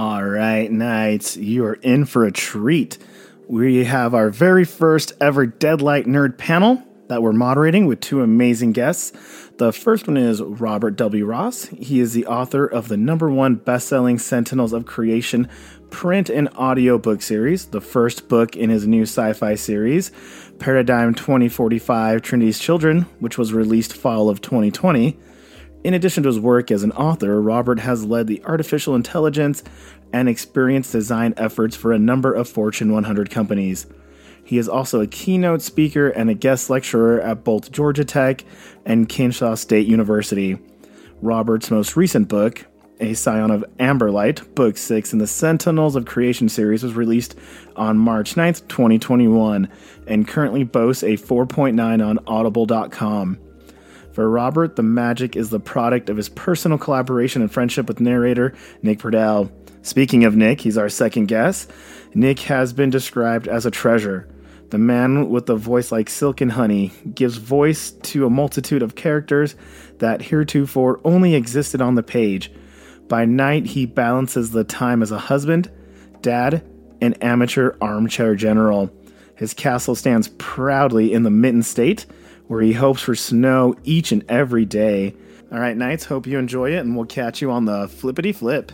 All right, Knights, you are in for a treat. We have our very first ever Deadlight Nerd panel that we're moderating with two amazing guests. The first one is Robert W. Ross. He is the author of the #1 best-selling Sentinels of Creation print and audiobook series, the first book in his new sci-fi series, Paradigm 2045, Trinity's Children, which was released fall of 2020. In addition to his work as an author, Robert has led the artificial intelligence and experience design efforts for a number of Fortune 100 companies. He is also a keynote speaker and a guest lecturer at both Georgia Tech and Kennesaw State University. Robert's most recent book, A Scion of Amberlight, Book 6 in the Sentinels of Creation series, was released on March 9th, 2021, and currently boasts a 4.9 on audible.com. For Robert, the magic is the product of his personal collaboration and friendship with narrator Nick Podehl. Speaking of Nick, he's our second guest. Nick has been described as a treasure. The man with a voice like silk and honey gives voice to a multitude of characters that heretofore only existed on the page. By night, he balances the time as a husband, dad, and amateur armchair general. His castle stands proudly in the Mitten State, where he hopes for snow each and every day. All right, Knights, hope you enjoy it, and we'll catch you on the flippity flip.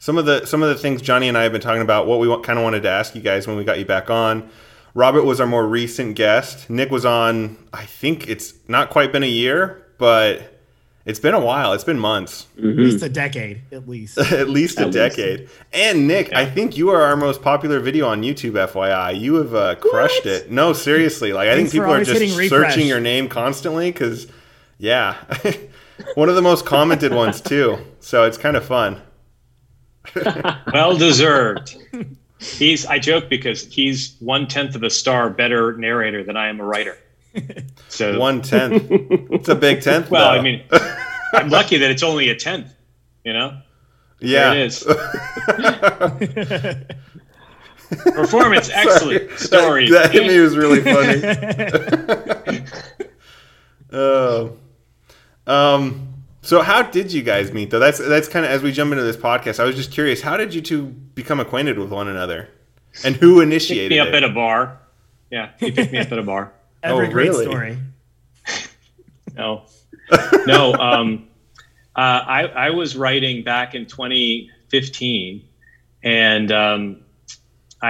Some of the things Johnny and I have been talking about, what we kind of wanted to ask you guys when we got you back on. Robert was our more recent guest. Nick was on, I think it's not quite been a year, but it's been a while. It's been months. Mm-hmm. At least a decade, at least. At least a decade. And Nick, yeah. I think you are our most popular video on YouTube, FYI. You have crushed it. No, seriously. Like, I think people are just searching your name constantly because, yeah. One of the most commented ones, too. So it's kind of fun. Well deserved. I joke because he's 1/10 of a star better narrator than I am a writer. So 1/10. It's a big 10th. Well, though. I mean, I'm lucky that it's only a 10th, you know? Yeah. There it is. Performance, excellent. Story. That hit me was really funny. So how did you guys meet, though? That's kind of, as we jump into this podcast, I was just curious, how did you two become acquainted with one another? And who initiated it? He picked me up at a bar. Yeah, he picked me up at a bar. Every great story. No. I was writing back in 2015, and I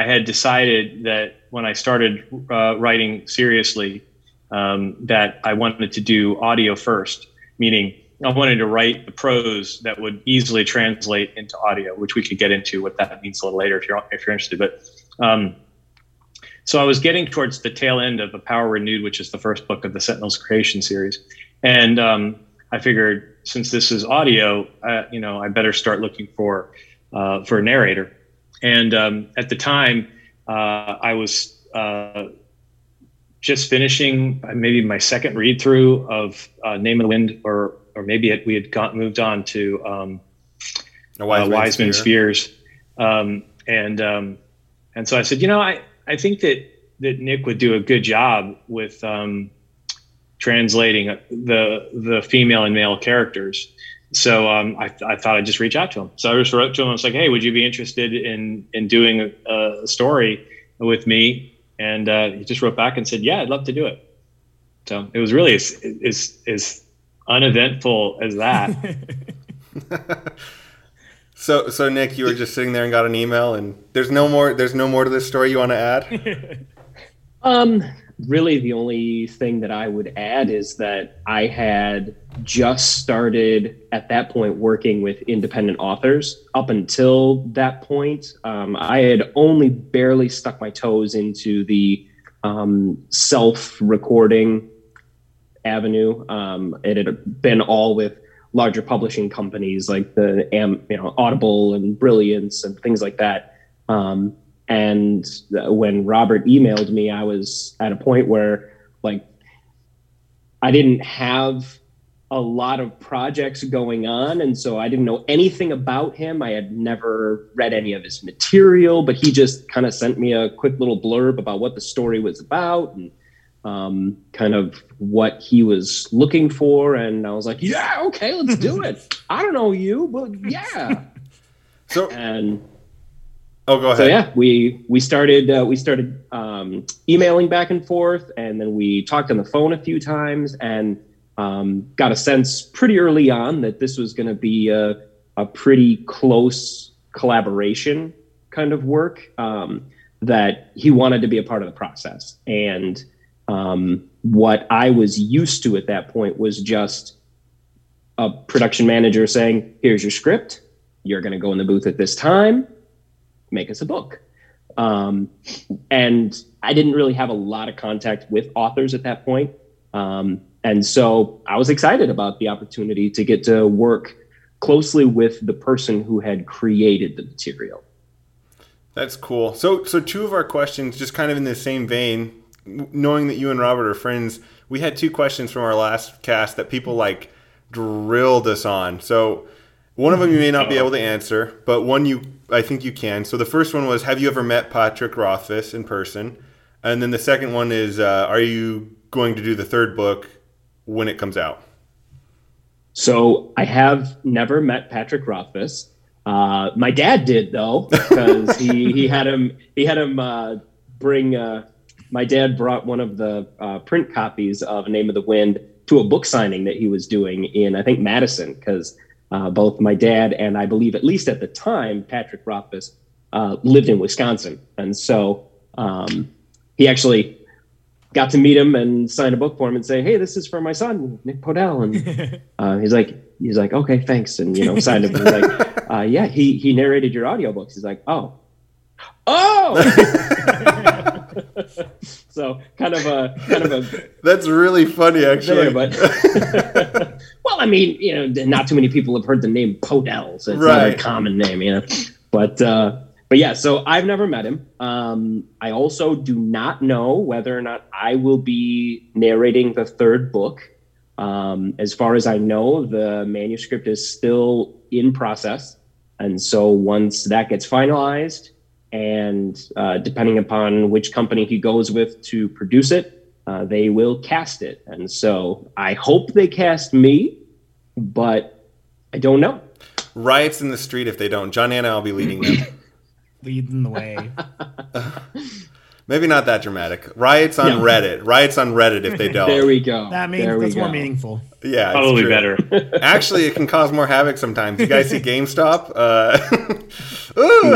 had decided that when I started writing seriously, that I wanted to do audio first, meaning I wanted to write the prose that would easily translate into audio, which we could get into what that means a little later if you're interested. But so I was getting towards the tail end of A Power Renewed, which is the first book of the Sentinels Creation series. And I figured, since this is audio, I better start looking for a narrator. And at the time, I was just finishing maybe my second read through of Name of the Wind, or maybe we had moved on to Wiseman's Fears. And so I said, I think that Nick would do a good job with translating the female and male characters. So I thought I'd just reach out to him. So I just wrote to him. I was like, hey, would you be interested in doing a story with me? And he just wrote back and said, yeah, I'd love to do it. So it was really as uneventful as that. So Nick, you were just sitting there and got an email, and there's no more to this story you want to add? Really the only thing that I would add is that I had just started at that point working with independent authors. Up until that point, I had only barely stuck my toes into the self-recording avenue. It had been all with larger publishing companies like the Audible and Brilliance and things like that. And when Robert emailed me, I was at a point where, like, I didn't have a lot of projects going on, and so I didn't know anything about him. I had never read any of his material, but he just kind of sent me a quick little blurb about what the story was about, and kind of what he was looking for. And I was like, yeah, okay, let's do it. I don't know you, but yeah. Go ahead. So yeah, we started emailing back and forth, and then we talked on the phone a few times, and got a sense pretty early on that this was going to be a pretty close collaboration kind of work, that he wanted to be a part of the process. And what I was used to at that point was just a production manager saying, here's your script. You're going to go in the booth at this time. Make us a book. And I didn't really have a lot of contact with authors at that point. And so I was excited about the opportunity to get to work closely with the person who had created the material. That's cool. So two of our questions, just kind of in the same vein, knowing that you and Robert are friends, we had two questions from our last cast that people like drilled us on. So one of them you may not be able to answer, but one I think you can. So the first one was, have you ever met Patrick Rothfuss in person? And then the second one is, are you going to do the third book when it comes out? So I have never met Patrick Rothfuss. My dad did, though, because he had him bring. My dad brought one of the print copies of Name of the Wind to a book signing that he was doing in, I think, Madison, because both my dad and I believe, at least at the time, Patrick Rothfuss lived in Wisconsin. And so he actually got to meet him and sign a book for him and say, hey, this is for my son, Nick Podehl. And he's like, okay, thanks. And, signed him. He's like, yeah, he narrated your audiobooks. He's like, oh. So kind of a that's really funny, actually. There, but well, I mean, not too many people have heard the name Podehl, so it's not a common name, But yeah, so I've never met him. I also do not know whether or not I will be narrating the third book. As far as I know, the manuscript is still in process, and so once that gets finalized. And depending upon which company he goes with to produce it, they will cast it. And so I hope they cast me, but I don't know. Riots in the street if they don't. John Anna, I'll be leading them. Leading the way. Maybe not that dramatic. Riots on Reddit. Riots on Reddit if they don't. There we go. That means that's more meaningful. Yeah, probably better. Actually, it can cause more havoc sometimes. You guys see GameStop?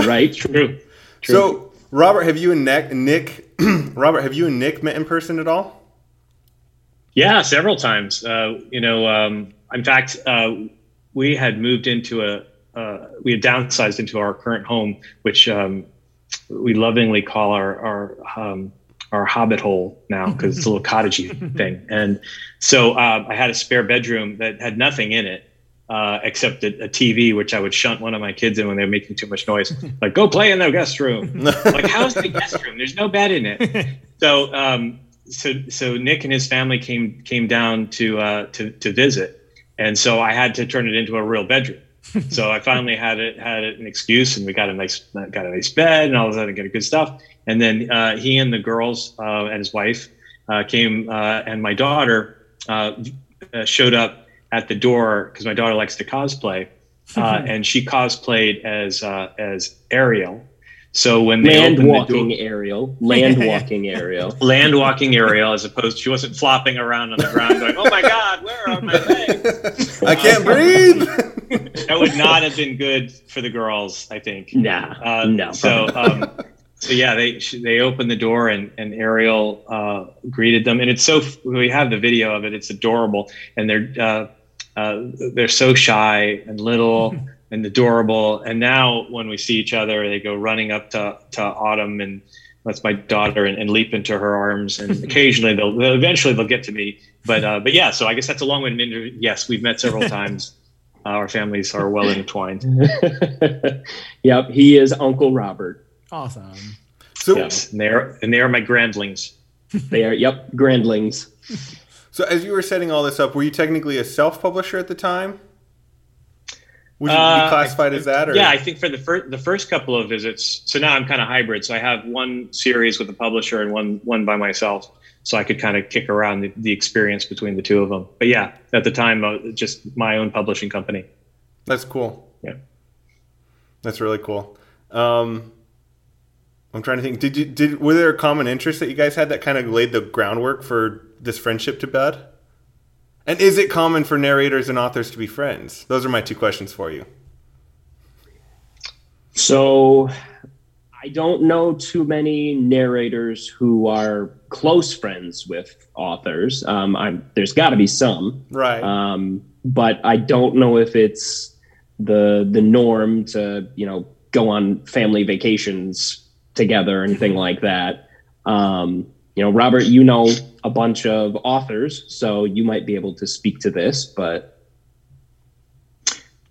Right. True. So, Robert, have you and Nick? Robert, have you and Nick met in person at all? Yeah, several times. In fact, we had moved into we had downsized into our current home, which we lovingly call our hobbit hole now, because it's a little cottagey thing. And so I had a spare bedroom that had nothing in it. Except a TV, which I would shunt one of my kids in when they were making too much noise. Like, go play in the guest room. Like, how's the guest room? There's no bed in it. So, so Nick and his family came down to visit, and so I had to turn it into a real bedroom. So I finally had an excuse, and we got a nice bed, and all of a sudden, good stuff. And then he and the girls and his wife came, and my daughter showed up at the door, because my daughter likes to cosplay, and she cosplayed as Ariel. So when they opened the door, land walking Ariel, as opposed to, she wasn't flopping around on the ground going, "Oh my God, where are my legs? I can't breathe." That would not have been good for the girls, I think. No. So yeah, they opened the door and Ariel greeted them, and it's we have the video of it. It's adorable, and they're so shy and little and adorable. And now when we see each other, they go running up to Autumn, and that's my daughter, and leap into her arms. And occasionally they'll get to me. But yeah, so I guess that's a long-winded interview. Yes, we've met several times. Our families are well intertwined. Yep, he is Uncle Robert. Awesome. So, yes, and they are my grandlings. They are, yep, grandlings. So as you were setting all this up, were you technically a self-publisher at the time? Would you be classified as that? Or? Yeah, I think for the first couple of visits, so now I'm kind of hybrid. So I have one series with a publisher and one by myself. so I could kind of kick around the experience between the two of them. But yeah, at the time, just my own publishing company. That's cool. Yeah. That's really cool. I'm trying to think, were there a common interest that you guys had that kind of laid the groundwork for this friendship to bed? And is it common for narrators and authors to be friends? Those are my two questions for you. So I don't know too many narrators who are close friends with authors. There's got to be some. Right. But I don't know if it's the norm to, go on family vacations together or anything like that. Robert, you know a bunch of authors, so you might be able to speak to this, but.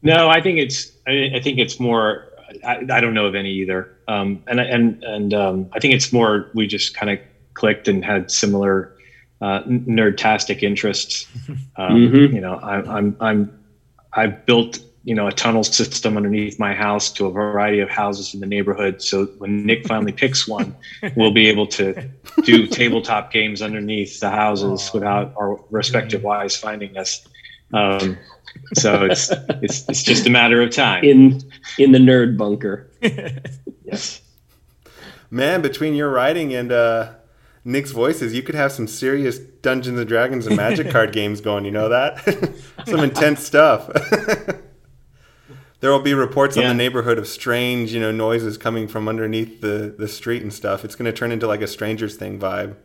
No, I think it's more, I don't know of any either. I think it's more, we just kind of clicked and had similar nerdtastic interests. Mm-hmm. I've built, a tunnel system underneath my house to a variety of houses in the neighborhood. So when Nick finally picks one, we'll be able to do tabletop games underneath the houses without our respective wives finding us. So it's just a matter of time in the nerd bunker. Yes, man. Between your writing and Nick's voices, you could have some serious Dungeons and Dragons and Magic card games going. You know that? Some intense stuff. There will be reports on the neighborhood of strange, noises coming from underneath the street and stuff. It's going to turn into like a Stranger's Thing vibe.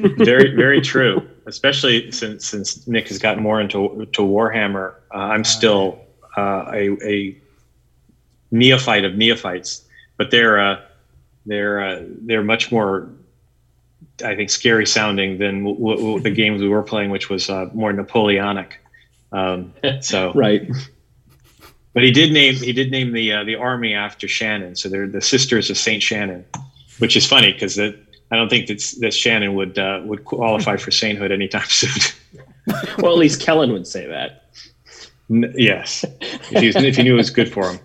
Very, very true. Especially since Nick has gotten more into Warhammer. I'm still a neophyte of neophytes, but they're much more, I think, scary sounding than the games we were playing, which was more Napoleonic. Right. But he did name the army after Shannon. So they're the Sisters of Saint Shannon, which is funny because I don't think that Shannon would qualify for sainthood anytime soon. Well, at least Kellen would say that. Yes, if he knew it was good for him.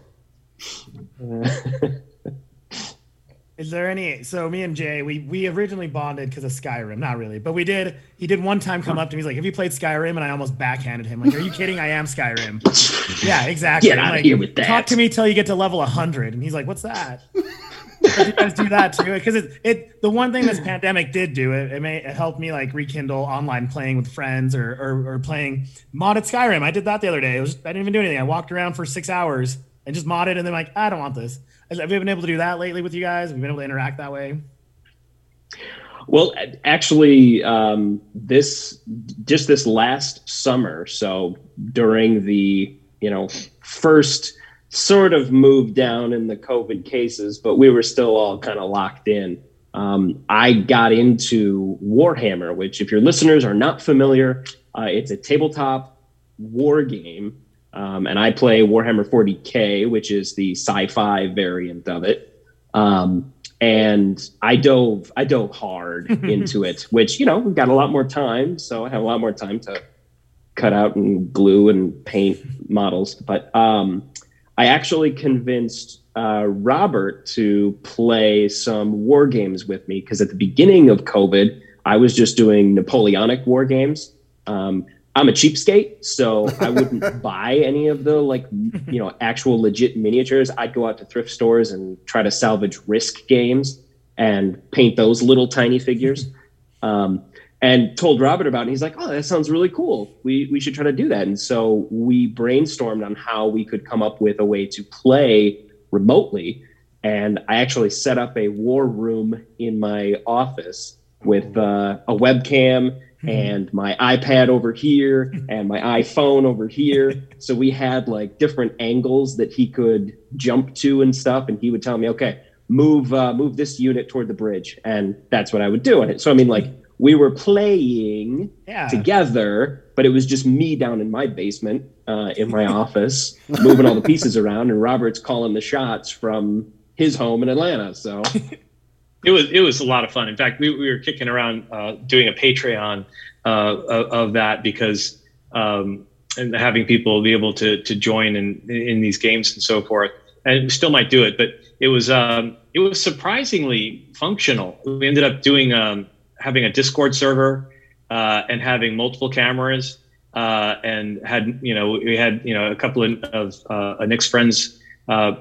Is there any? So me and Jay, we originally bonded because of Skyrim. Not really, but we did. He did one time come up to me. He's like, "Have you played Skyrim?" And I almost backhanded him. Like, "Are you kidding? I am Skyrim." Yeah, exactly. Get out of here with that. Talk to me till you get to level 100. And he's like, "What's that?" You guys do that too, because it the one thing this pandemic did do it helped me like rekindle online playing with friends or playing modded Skyrim. I did that the other day. I didn't even do anything. I walked around for 6 hours and just modded, and then like I don't want this. Have you been able to do that lately with you guys? Have you been able to interact that way? Well, actually, this last summer, so during the first sort of moved down in the COVID cases, but we were still all kind of locked in. I got into Warhammer, which if your listeners are not familiar, it's a tabletop war game. And I play Warhammer 40K, which is the sci-fi variant of it. And I dove hard into it, which, we've got a lot more time. So I have a lot more time to cut out and glue and paint models. But, I actually convinced Robert to play some war games with me because at the beginning of COVID, I was just doing Napoleonic war games. I'm a cheapskate, so I wouldn't buy any of the actual legit miniatures. I'd go out to thrift stores and try to salvage Risk games and paint those little tiny figures. And told Robert about it, and he's like, "Oh, that sounds really cool. We should try to do that." And so we brainstormed on how we could come up with a way to play remotely. And I actually set up a war room in my office with a webcam and my iPad over here and my iPhone over here. So we had like different angles that he could jump to and stuff. And he would tell me, "Okay, move this unit toward the bridge," and that's what I would do on it. So I mean, like. We were playing together, but it was just me down in my basement in my office, moving all the pieces around, and Robert's calling the shots from his home in Atlanta. So it was a lot of fun. In fact, we were kicking around doing a Patreon of that because and having people be able to join in these games and so forth. And we still might do it, but it was surprisingly functional. We ended up doing having a Discord server and having multiple cameras, and had, you know, we had, you know, a couple of Nick's friends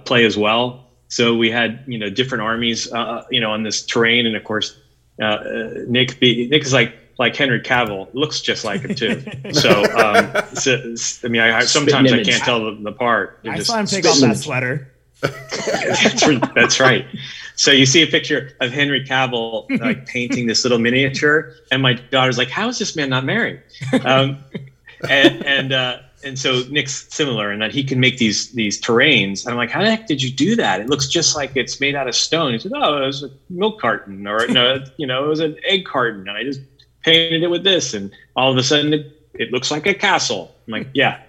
play as well. So we had, you know, different armies, you know, on this terrain. And of course, Nick is like Henry Cavill, looks just like him too. So I mean, I sometimes I can't tell them apart. I saw him take off that sweater. That's right. So you see a picture of Henry Cavill like painting this little miniature, and my daughter's like, "How is this man not married?" And so Nick's similar in that he can make these terrains. And I'm like, how the heck did you do that? It looks just like it's made out of stone. He said, oh, it was a milk carton, or no, you know, it was an egg carton, and I just painted it with this, and all of a sudden it looks like a castle. I'm like, yeah.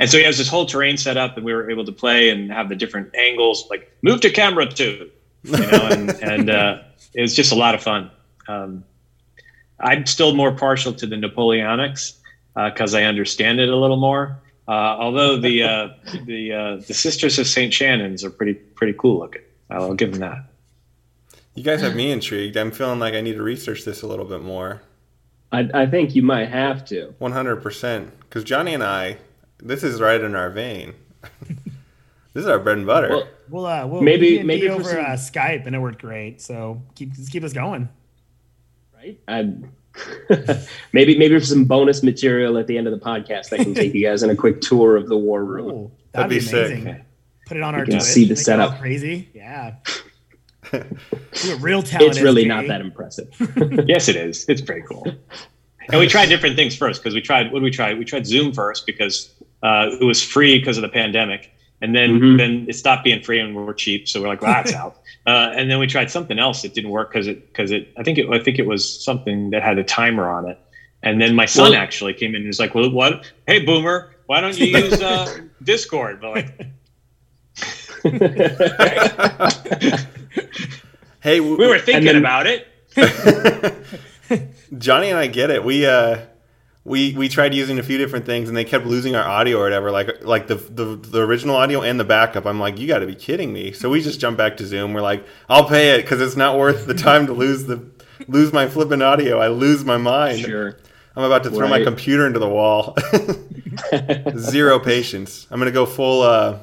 And so he has this whole terrain set up, and we were able to play and have the different angles, like move to camera two, you know, and it was just a lot of fun. I'm still more partial to the Napoleonics, because I understand it a little more. Although the Sisters of St. Shannon's are pretty cool looking. I'll give them that. You guys have me intrigued. I'm feeling like I need to research this a little bit more. I think you might have to. 100%. Because Johnny and I, this is right in our vein. This is our bread and butter. Well, we'll maybe over Skype, and it worked great. So just keep us going. Right? Maybe for some bonus material at the end of the podcast, I can take you guys on a quick tour of the war room. Ooh, that'd be amazing. Sick. Put it on our Twitch. See the setup. Crazy, yeah. You're real talented. It's really not that impressive. Yes, it is. It's pretty cool. And we tried different things first, because we tried Zoom first, because it was free because of the pandemic, and then it stopped being free and we were cheap, so we're like, well, that's out. And then we tried something else that didn't work because I think it was something that had a timer on it. And then my son actually came in and was like, "Well, what? Hey, Boomer, why don't you use Discord?" But like, hey, we were thinking about it. Johnny and I get it. We tried using a few different things, and they kept losing our audio or whatever, like the original audio and the backup. I'm like, you got to be kidding me. So we just jumped back to Zoom. We're like, I'll pay it, because it's not worth the time to lose my flipping audio. I lose my mind. Sure. I'm about to throw my computer into the wall. Zero patience. I'm going to go full, oh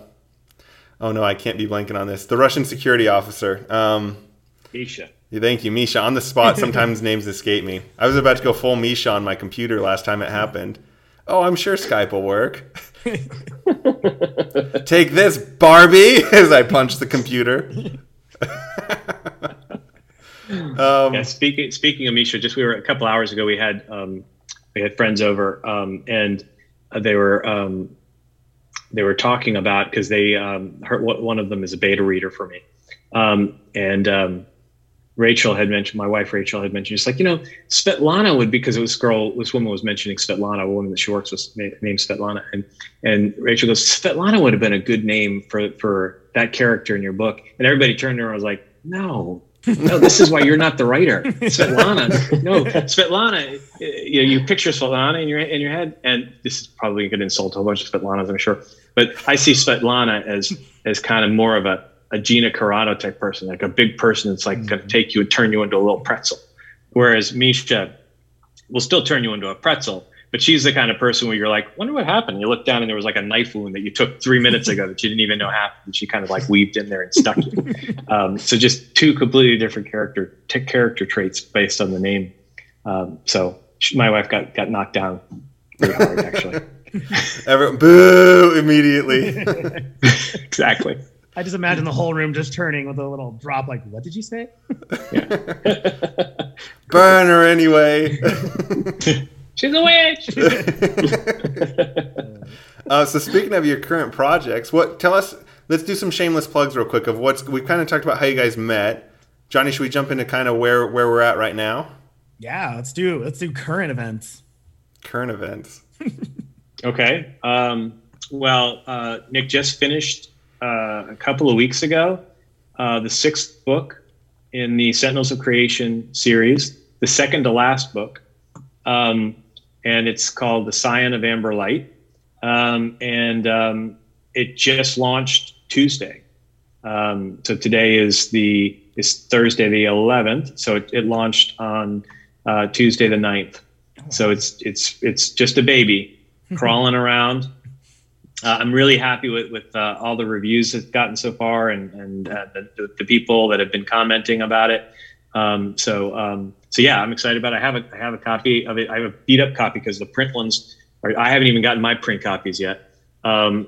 no, I can't be blanking on this. The Russian security officer. Misha. Thank you, Misha. On the spot, sometimes names escape me. I was about to go full Misha on my computer last time it happened. Oh, I'm sure Skype will work. Take this, Barbie, as I punch the computer. Speaking of Misha, just a couple hours ago, we had friends over, and they were talking about, because they heard, one of them is a beta reader for me, and Rachel had mentioned, my wife Rachel had mentioned, it's like, you know, Svetlana would, because this woman was mentioning Svetlana, a woman that she works with named Svetlana, and Rachel goes, Svetlana would have been a good name for that character in your book. And everybody turned to her and was like, no, this is why you're not the writer. Svetlana, no, Svetlana, you picture Svetlana in your head, and this is probably going to insult a whole bunch of Svetlanas, I'm sure, but I see Svetlana as kind of more of a Gina Carano type person, like a big person that's like going to take you and turn you into a little pretzel. Whereas Misha will still turn you into a pretzel, but she's the kind of person where you're like, wonder what happened. You look down and there was like a knife wound that you took 3 minutes ago that you didn't even know happened. She kind of like weaved in there and stuck you. So just two completely different character traits based on the name. My wife got knocked down pretty hard, actually. Everyone, boo, immediately. Exactly. I just imagine the whole room just turning with a little drop, like, what did you say? Yeah. Burn her anyway. She's a witch. So speaking of your current projects, let's do some shameless plugs real quick of we've kind of talked about how you guys met. Johnny, should we jump into kind of where we're at right now? Yeah, let's do current events. Current events. Okay. Nick just finished, a couple of weeks ago, the sixth book in the Sentinels of Creation series, the second to last book, and it's called A Scion of Amberlight, and it just launched Tuesday. So today is the is Thursday the 11th. So it launched on Tuesday the 9th. So it's just a baby crawling around. I'm really happy with all the reviews it's gotten so far and the people that have been commenting about it. So yeah, I'm excited about it. I have a copy of it. I have a beat up copy because the print ones, I haven't even gotten my print copies yet. And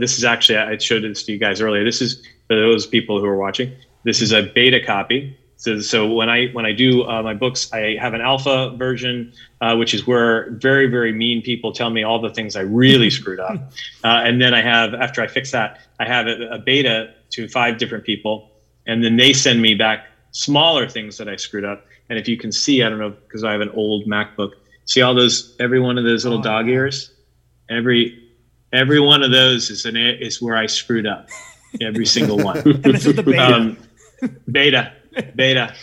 this is actually, I showed this to you guys earlier. This is for those people who are watching. This is a beta copy. So when I do my books, I have an alpha version, which is where very, very mean people tell me all the things I really screwed up. And then I have, after I fix that, I have a beta to 5 different people. And then they send me back smaller things that I screwed up. And if you can see, I don't know, because I have an old MacBook, see all those, every one of those little dog ears, every one of those is where I screwed up. Every single one. And this is the beta. Beta.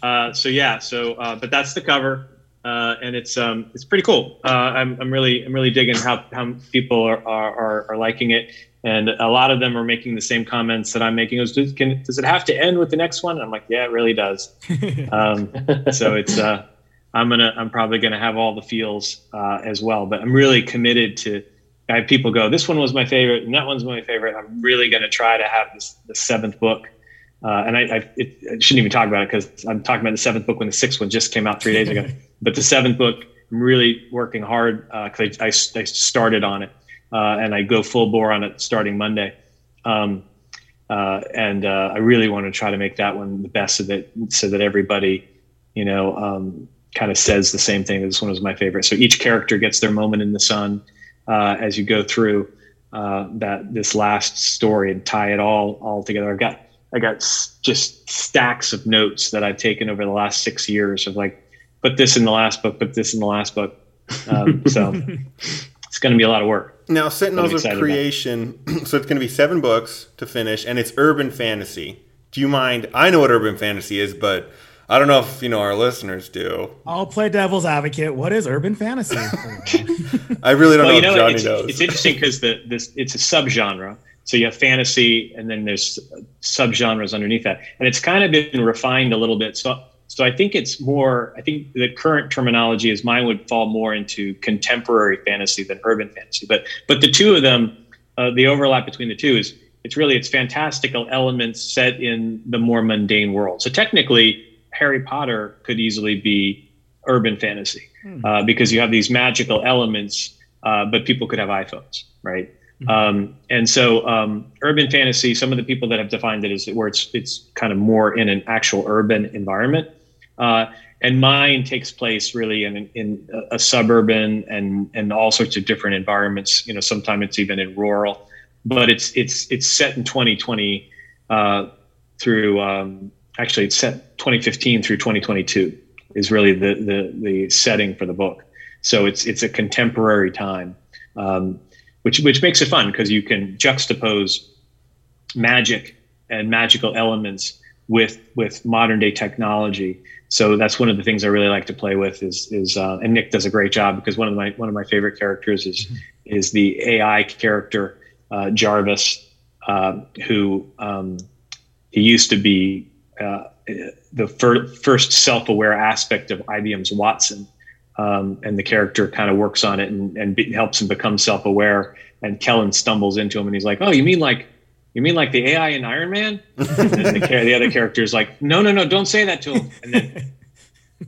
But that's the cover, and it's pretty cool. I'm really digging how people are liking it, and a lot of them are making the same comments that I'm making. Does it have to end with the next one? And I'm like, yeah, it really does. So it's I'm probably gonna have all the feels as well. But I'm really committed to. I have people go, this one was my favorite, and that one's my favorite. I'm really gonna try to have the 7th book. And I shouldn't even talk about it because I'm talking about the 7th book when the 6th one just came out 3 days ago. But the 7th book, I'm really working hard because I started on it, and I go full bore on it starting Monday. I really want to try to make that one the best of it so that everybody, kind of says the same thing. This one was my favorite. So each character gets their moment in the sun as you go through this last story and tie it all together. I got just stacks of notes that I've taken over the last 6 years of like, put this in the last book, put this in the last book. So it's going to be a lot of work. Now, Sentinels of Creation, so it's going to be 7 books to finish, and it's urban fantasy. Do you mind? I know what urban fantasy is, but I don't know if our listeners do. I'll play devil's advocate. What is urban fantasy? I really don't know if Johnny knows. It's interesting because it's a subgenre. So you have fantasy, and then there's subgenres underneath that, and it's kind of been refined a little bit. So I think it's more. I think the current terminology is mine would fall more into contemporary fantasy than urban fantasy. But the two of them, the overlap between the two is it's fantastical elements set in the more mundane world. So technically, Harry Potter could easily be urban fantasy because you have these magical elements, but people could have iPhones, right? And so urban fantasy, some of the people that have defined it is where it's kind of more in an actual urban environment. And mine takes place really in a suburban and all sorts of different environments. Sometimes it's even in rural, but it's set in 2020 actually it's set 2015 through 2022 is really the setting for the book. So it's a contemporary time. Which makes it fun because you can juxtapose magic and magical elements with modern day technology. So that's one of the things I really like to play with is and Nick does a great job because one of my favorite characters is the AI character Jarvis, who he used to be the first self-aware aspect of IBM's Watson. And the character kind of works on it and helps him become self-aware. And Kellen stumbles into him and he's like, "Oh, you mean like the AI in Iron Man?" And the other character is like, "No, don't say that to him." And then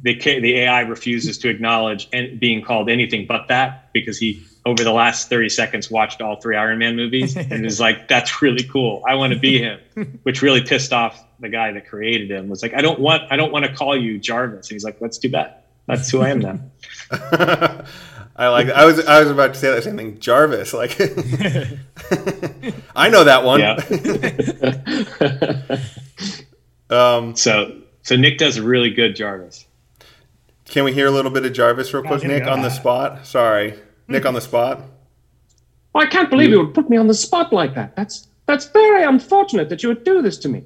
the AI refuses to acknowledge and being called anything but that because he over the last 30 seconds watched all 3 Iron Man movies and is like, "That's really cool. I want to be him," which really pissed off the guy that created him. Was like, "I don't want to call you Jarvis." And he's like, "That's too bad. That's who I am now." I like that. I was about to say that same thing. Jarvis, like I know that one. Yeah. So Nick does a really good Jarvis. Can we hear a little bit of Jarvis real quick, Nick, on the spot? Sorry. Nick on the spot. Well, I can't believe you would put me on the spot like that. That's very unfortunate that you would do this to me.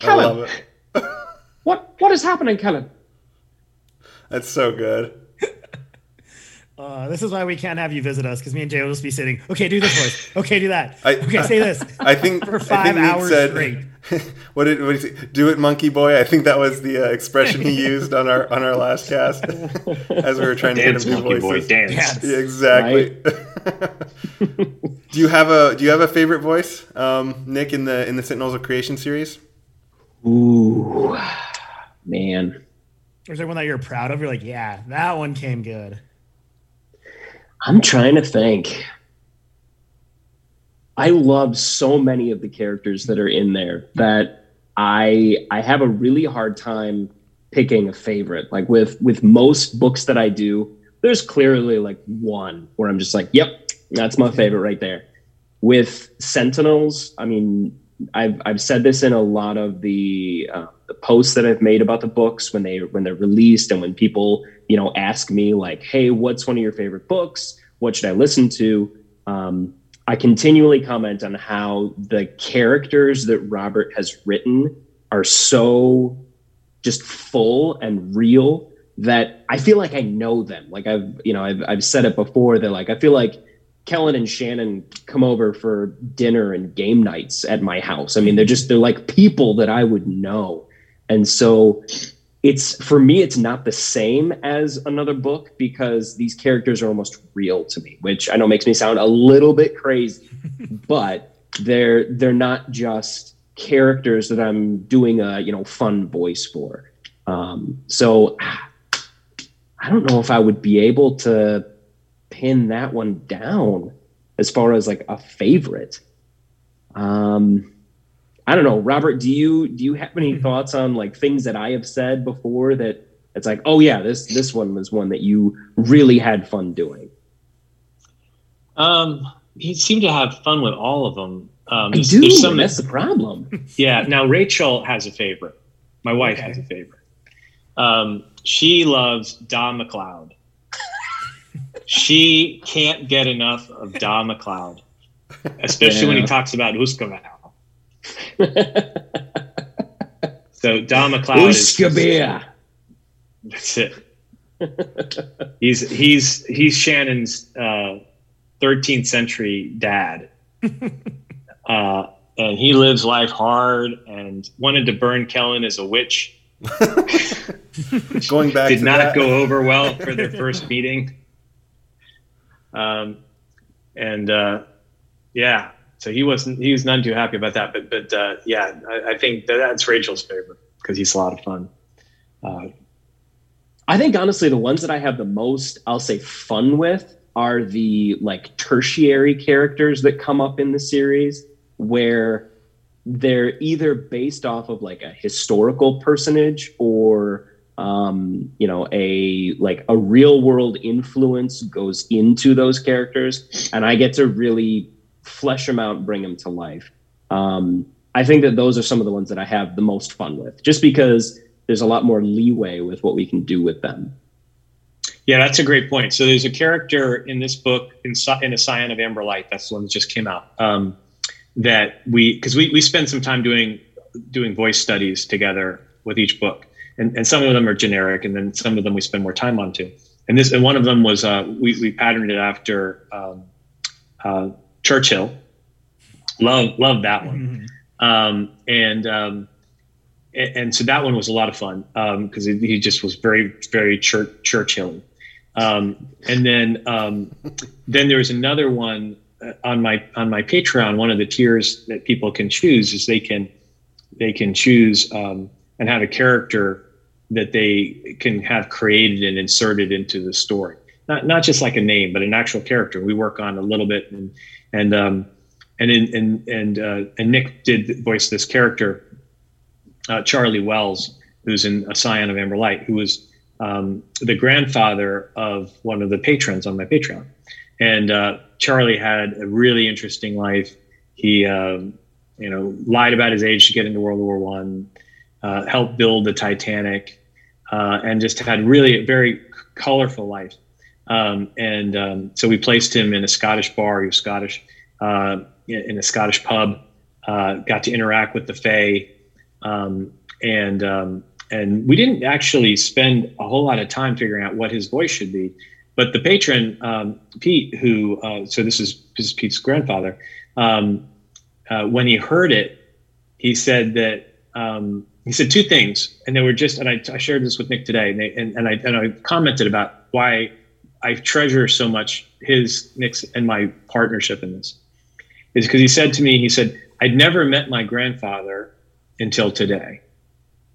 Kellen. I love it. What is happening, Kellen? That's so good. This is why we can't have you visit us because me and Jay will just be sitting. Okay, do this voice. Okay, do that. Okay, say this. I think for 5 hours straight. What did do it, monkey boy? I think that was the expression he used on our last cast as we were trying dance, to get him do voices. Boy, dance. Yeah, exactly. Right? Do you have a favorite voice, Nick, in the Sentinels of Creation series? Ooh, man. Or is there one that you're proud of? You're like, yeah, that one came good. I'm trying to think. I love so many of the characters that are in there that I have a really hard time picking a favorite. Like with most books that I do, there's clearly like one where I'm just like, yep, that's my favorite right there. With Sentinels, I mean, I've said this in a lot of the posts that I've made about the books when they're released, and when people, you know, ask me like, hey, what's one of your favorite books? What should I listen to? I continually comment on how the characters that Robert has written are so just full and real that I feel like I know them. Like I've said it before that, like, I feel like Kellen and Shannon come over for dinner and game nights at my house. I mean, they're like people that I would know. And so for me, it's not the same as another book because these characters are almost real to me, which I know makes me sound a little bit crazy, but they're not just characters that I'm doing a, you know, fun voice for. So I don't know if I would be able to pin that one down as far as like a favorite. I don't know, Robert, do you have any thoughts on like things that I have said before that it's like, oh yeah, this one was one that you really had fun doing? He seemed to have fun with all of them. That's the problem. Yeah. Now Rachel has a favorite. My wife has a favorite. She loves Dom McLeod. She can't get enough of Dom McLeod, especially when he talks about Uskaval. So Dom McLeod Uskabia. That's it. He's Shannon's 13th century dad, and he lives life hard and wanted to burn Kellen as a witch. Going back, did not go over well for their first meeting. Yeah. So he was none too happy about that, but yeah, I think that's Rachel's favorite because he's a lot of fun. I think honestly, the ones that I have the most, I'll say, fun with are the like tertiary characters that come up in the series where they're either based off of like a historical personage or, you know, a real world influence goes into those characters, and I get to really flesh them out and bring them to life. I think that those are some of the ones that I have the most fun with, just because there's a lot more leeway with what we can do with them. Yeah, that's a great point. So there's a character in this book, in A Scion of Amberlight, that's the one that just came out, that because we spend some time doing voice studies together with each book. And some of them are generic, and then some of them we spend more time on too. And one of them was, we patterned it after Churchill. Love that one. Mm-hmm. And so that one was a lot of fun because he just was very, very Churchill. And then there was another one on my Patreon. One of the tiers that people can choose is they can choose and have a character that they can have created and inserted into the story. Not just like a name, but an actual character. We work on a little bit, and Nick did voice this character, Charlie Wells, who's in A Scion of Amberlight, who was the grandfather of one of the patrons on my Patreon. And Charlie had a really interesting life. He, you know, lied about his age to get into World War I, helped build the Titanic, and just had really a very colorful life. So we placed him in a Scottish bar. He was Scottish, in a Scottish pub, got to interact with the Fae. And we didn't actually spend a whole lot of time figuring out what his voice should be, but the patron, Pete, who, so this is Pete's grandfather. When he heard it, he said that he said two things, and they were just, and I shared this with Nick today, and they, and I commented about why I treasure so much Nick's and my partnership in this, is because he said to me, he said, I'd never met my grandfather until today,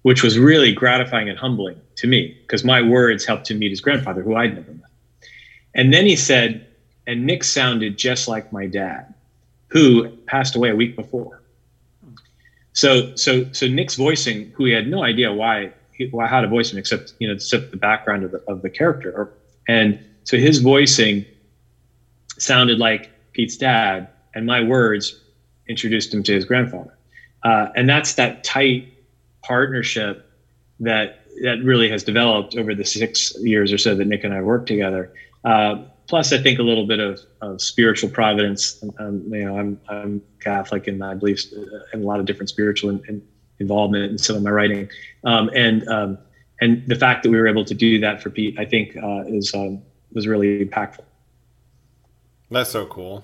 which was really gratifying and humbling to me, because my words helped him meet his grandfather, who I'd never met. And then he said, and Nick sounded just like my dad, who passed away a week before. So Nick's voicing, who he had no idea how to voice him, except the background of the character. And so his voicing sounded like Pete's dad, and my words introduced him to his grandfather. And that's that tight partnership that really has developed over the 6 years or so that Nick and I worked together. Plus, I think a little bit of spiritual providence. I'm Catholic, and I believe in a lot of different spiritual and involvement in some of my writing. And the fact that we were able to do that for Pete, I think, was really impactful. That's so cool.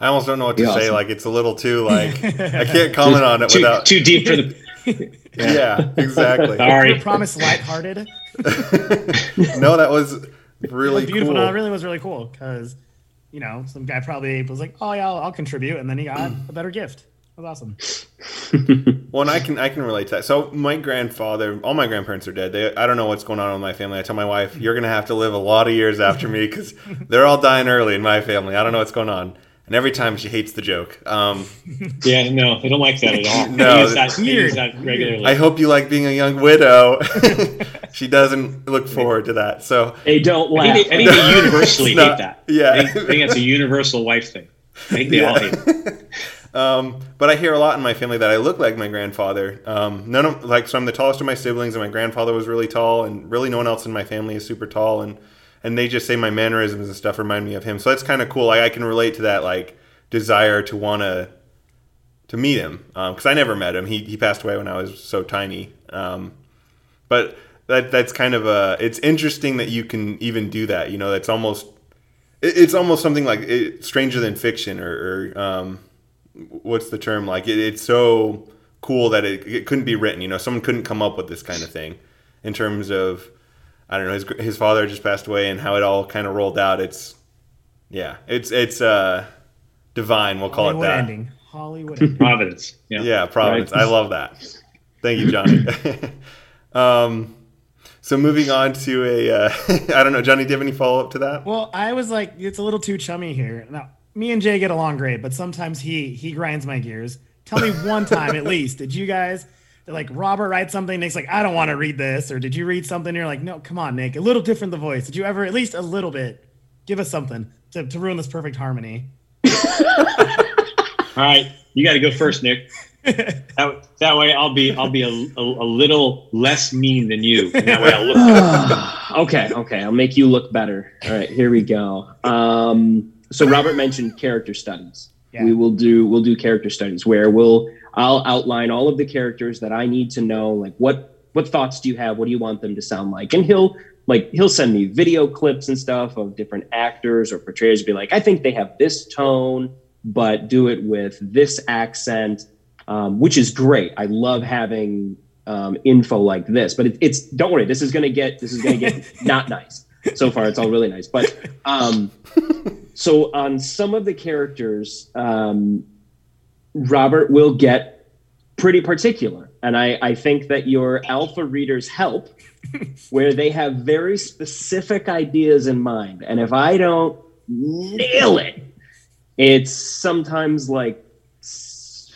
I almost don't know what to say. Awesome. Like, it's a little too, like, I can't comment on it without too deep for the. Yeah, exactly. Sorry. I promise, lighthearted. No, that was really beautiful. Cool. No, it really was really cool, because some guy probably was like, "Oh yeah, I'll contribute," and then he got a better gift. That was awesome. Well, and I can relate to that. So my grandfather, all my grandparents are dead. I don't know what's going on with my family. I tell my wife, "You're gonna have to live a lot of years after me, because they're all dying early in my family. I don't know what's going on." And every time she hates the joke. Yeah, no, I don't like that at all. No, they use that regularly. I hope you like being a young widow. She doesn't look forward to that. So they don't laugh. I think they universally hate that. Yeah, I think that's a universal wife thing. I think they all hate it. But I hear a lot in my family that I look like my grandfather. So I'm the tallest of my siblings, and my grandfather was really tall, and really no one else in my family is super tall, and they just say my mannerisms and stuff remind me of him. So that's kind of cool. I can relate to that, like, desire to want to meet him, because I never met him. He passed away when I was so tiny. But that's kind of it's interesting that you can even do that. That's almost it's almost something like stranger than fiction, or what's the term? Like, it's so cool that it couldn't be written. Someone couldn't come up with this kind of thing in terms of. I don't know, his father just passed away, and how it all kind of rolled out. It's divine. We'll call Hollywood it that. Hollywood ending. Providence. Yeah, Providence. Right. I love that. Thank you, Johnny. So moving on to I don't know, Johnny, do you have any follow-up to that? Well, I was like, it's a little too chummy here. Now, me and Jay get along great, but sometimes he grinds my gears. Tell me one time at least, did you guys... Like, Robert writes something, Nick's like, I don't want to read this. Or did you read something? And you're like, no, come on, Nick. A little different, the voice. Did you ever, at least a little bit, give us something to ruin this perfect harmony? All right. You got to go first, Nick. That way I'll be a little less mean than you. And that way I'll look better. Okay. I'll make you look better. All right. Here we go. So Robert mentioned character studies. Yeah. We'll do character studies where I'll outline all of the characters that I need to know, like, what thoughts do you have? What do you want them to sound like? And he'll send me video clips and stuff of different actors or portrayers, be like, I think they have this tone, but do it with this accent, which is great. I love having info like this, but it's don't worry, this is gonna get not nice. So far, it's all really nice. But so on some of the characters, Robert will get pretty particular. And I think that your alpha readers help, where they have very specific ideas in mind. And if I don't nail it, it's sometimes like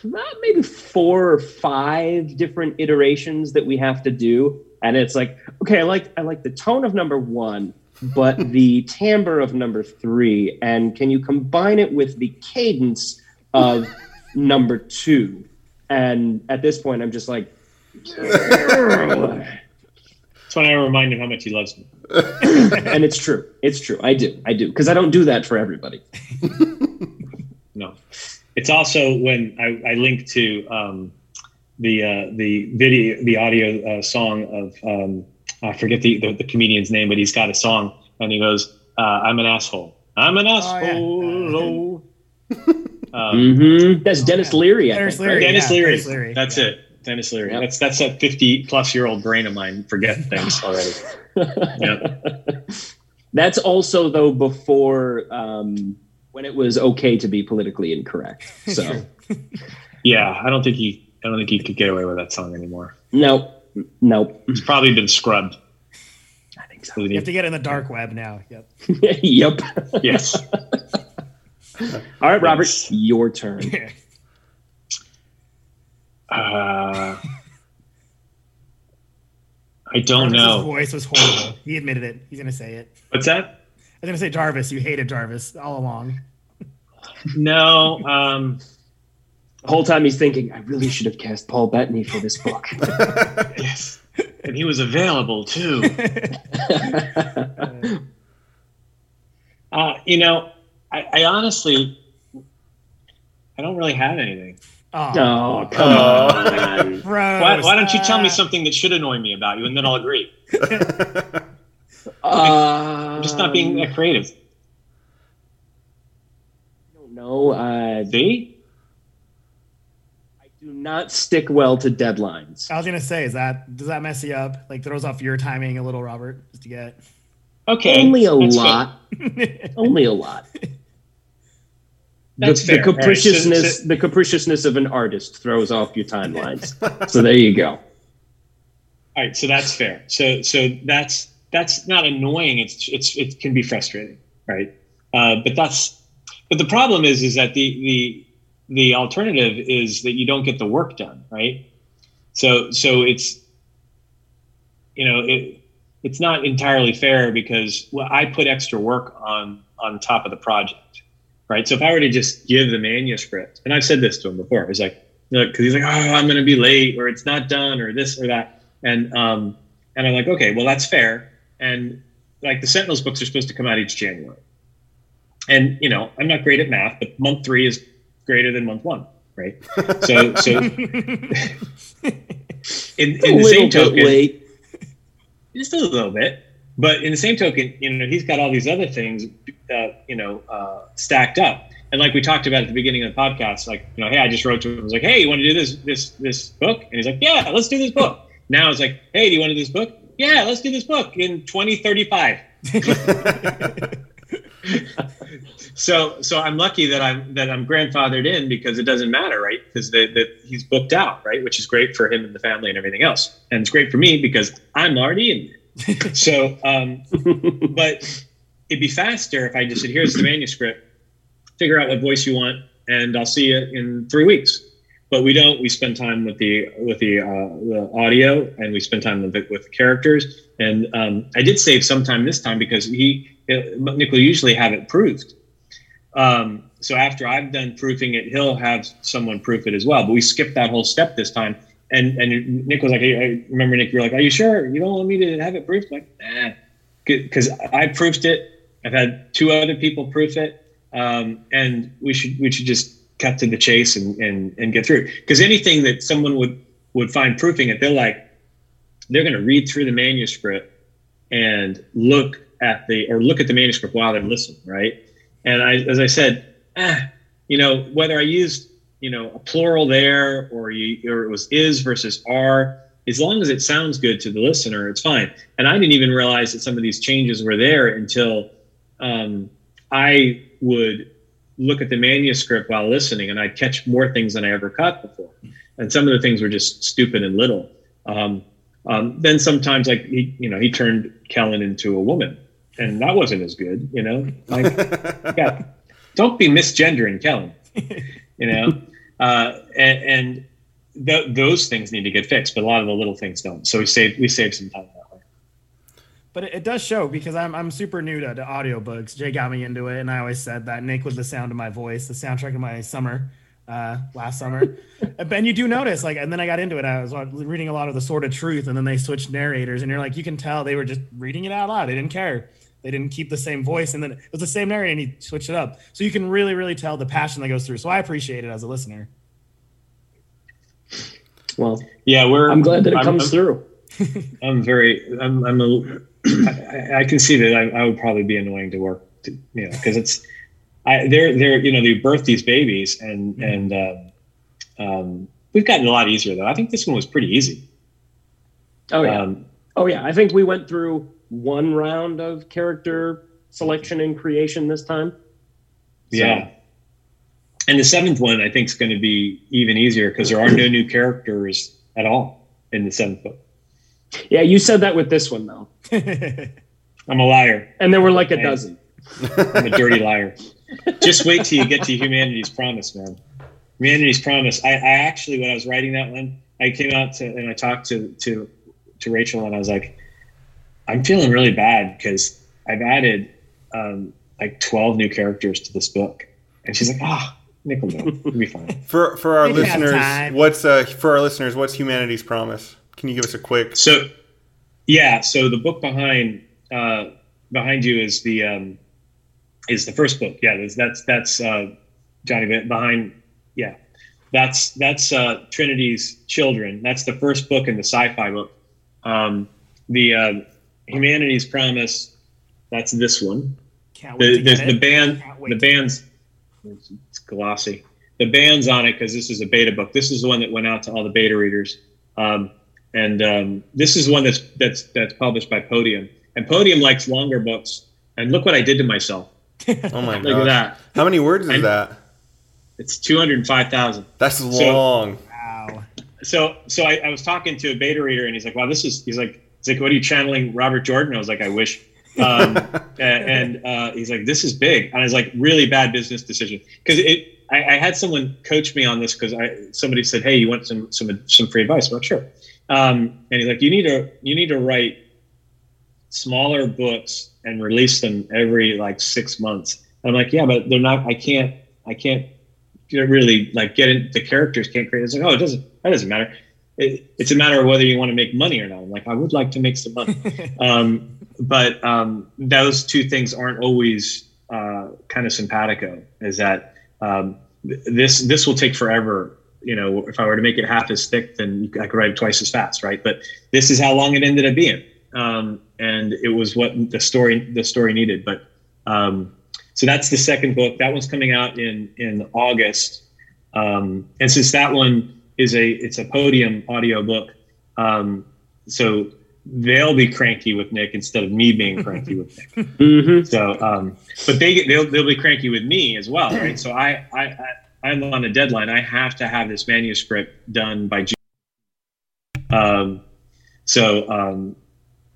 maybe 4 or 5 different iterations that we have to do. And it's like, okay, I like the tone of number 1, but the timbre of number 3. And can you combine it with the cadence of number 2? And at this point, I'm just like, that's when I remind him how much he loves me. And it's true. It's true. I do. Because I don't do that for everybody. No. It's also when I link to the audio song of I forget the comedian's name, but he's got a song, and he goes, I'm an asshole. I'm an asshole. Oh, yeah. That's Dennis Leary. Dennis Leary. That's it. Dennis Leary. Yep. That's that 50-plus-year-old brain of mine forgetting things already. Yep. That's also, though, before when it was okay to be politically incorrect. So, yeah, I don't think he could get away with that song anymore. Nope. It's probably been scrubbed. I think so. You have to get in the dark web now. Yep. Yes. All right, Robert, your turn. I don't know. His voice was horrible. He admitted it. He's gonna say it. What's that? I was gonna say Jarvis. You hated Jarvis all along. No. The whole time he's thinking, I really should have cast Paul Bettany for this book. Yes, and he was available too. I honestly, I don't really have anything. Oh, come on. Why don't you tell me something that should annoy me about you, and then I'll agree. I'm just not being that creative. I don't know. I do not stick well to deadlines. I was going to say, does that mess you up? Like, throws off your timing a little, Robert, just to get... Okay. Only a lot. The capriciousness of an artist throws off your timelines. So there you go. All right, so that's fair. So that's not annoying. It can be frustrating, right? But the problem is that the alternative is that you don't get the work done, right? So it's it's not entirely fair because I put extra work on top of the project. Right. So if I were to just give the manuscript, and I've said this to him before, it's like, look, cause he's like, oh, I'm going to be late or it's not done or this or that. And I'm like, okay, well, that's fair. And like the Sentinels books are supposed to come out each January. And, I'm not great at math, but month 3 is greater than month 1. Right. So in the same token, late. Just a little bit. But in the same token, he's got all these other things, stacked up. And like we talked about at the beginning of the podcast, like, hey, I just wrote to him. I was like, hey, you want to do this book? And he's like, yeah, let's do this book. Now it's like, hey, do you want to do this book? Yeah, let's do this book in 2035. So I'm lucky that I'm grandfathered in because it doesn't matter, right? Because he's booked out, right? Which is great for him and the family and everything else, and it's great for me because I'm already in there. So, but it'd be faster if I just said, here's the manuscript, figure out what voice you want, and I'll see you in 3 weeks. But we don't. We spend time with the audio, and we spend time with the characters. And I did save some time this time because Nick will usually have it proofed. So after I've done proofing it, he'll have someone proof it as well. But we skipped that whole step this time. And Nick was like, hey, I remember, Nick, you were like, are you sure you don't want me to have it proofed? Like, nah, because I proofed it. I've had 2 other people proof it. And we should just cut to the chase and get through. Because anything that someone would find proofing it, they're going to read through the manuscript and look at the manuscript while they're listening, right? And as I said, whether I used a plural there, or it was is versus are, as long as it sounds good to the listener, it's fine. And I didn't even realize that some of these changes were there until I would look at the manuscript while listening, and I'd catch more things than I ever caught before. And some of the things were just stupid and little. Then sometimes, like, he turned Kellen into a woman, and that wasn't as good, Like, yeah, don't be misgendering Kellen, Those things need to get fixed, but a lot of the little things don't. So we saved some time that way. But it does show, because I'm super new to audiobooks. Jay got me into it, and I always said that Nick was the sound of my voice, the soundtrack of my summer, last summer. And you do notice, like, and then I got into it. I was reading a lot of The Sword of Truth, and then they switched narrators, and you're like, you can tell they were just reading it out loud. They didn't care. They didn't keep the same voice, and then it was the same narrator, and he switched it up. So you can really, really tell the passion that goes through. So I appreciate it as a listener. Well, yeah, I'm glad that it comes through. I can see that I would probably be annoying to work, because it's They're, you know, they birth these babies, and we've gotten a lot easier though. I think this one was pretty easy. Oh yeah, I think we went through one round of character selection and creation this time. So. Yeah, and the seventh one I think is going to be even easier because there are no new characters at all in the seventh book. Yeah, you said that with this one though. I'm a liar. And there were like a dozen. I'm a dirty liar. Just wait till you get to Humanity's Promise, man. Humanity's Promise. I actually, when I was writing that one, I came out to, and I talked to Rachel, and I was like, I'm feeling really bad because I've added like 12 new characters to this book. And she's like, Nick will know. It'll be fine. For our listeners, what's Humanity's Promise? Can you give us a quick? So the book behind you is the first book. Yeah, that's Johnny behind. Yeah, that's Trinity's Children. That's the first book in the sci-fi book. The Humanity's Promise. That's this one. The band's it's glossy. The band's on it because this is a beta book. This is the one that went out to all the beta readers. And this is one that's published by Podium. And Podium likes longer books. And look what I did to myself. Oh my god! Look at that. How many words is that? It's 205,000. That's long. Wow. So I was talking to a beta reader, and he's like, "Wow, this is." He's like, "What are you channeling, Robert Jordan?" I was like, "I wish." And he's like, "This is big," and I was like, "Really bad business decision," because it. I had someone coach me on this because somebody said, "Hey, you want some free advice?" I'm like, "Sure." And he's like, "You need to write smaller books and release them every like 6 months." And I'm like, "Yeah, but they're not. I can't really like get in. The characters can't create." It's like, "Oh, that doesn't matter. It's a matter of whether you want to make money or not." I'm like, "I would like to make some money," but those two things aren't always kind of simpatico. Is that this will take forever. You know, if I were to make it half as thick, then I could write it twice as fast, right? But this is how long it ended up being, and it was what the story needed. But so that's the second book. That one's coming out in August, and since that one is a Podium audio book, so they'll be cranky with Nick instead of me being cranky with Nick. Mm-hmm. So, but they'll be cranky with me as well, right? So I'm on a deadline. I have to have this manuscript done by June. So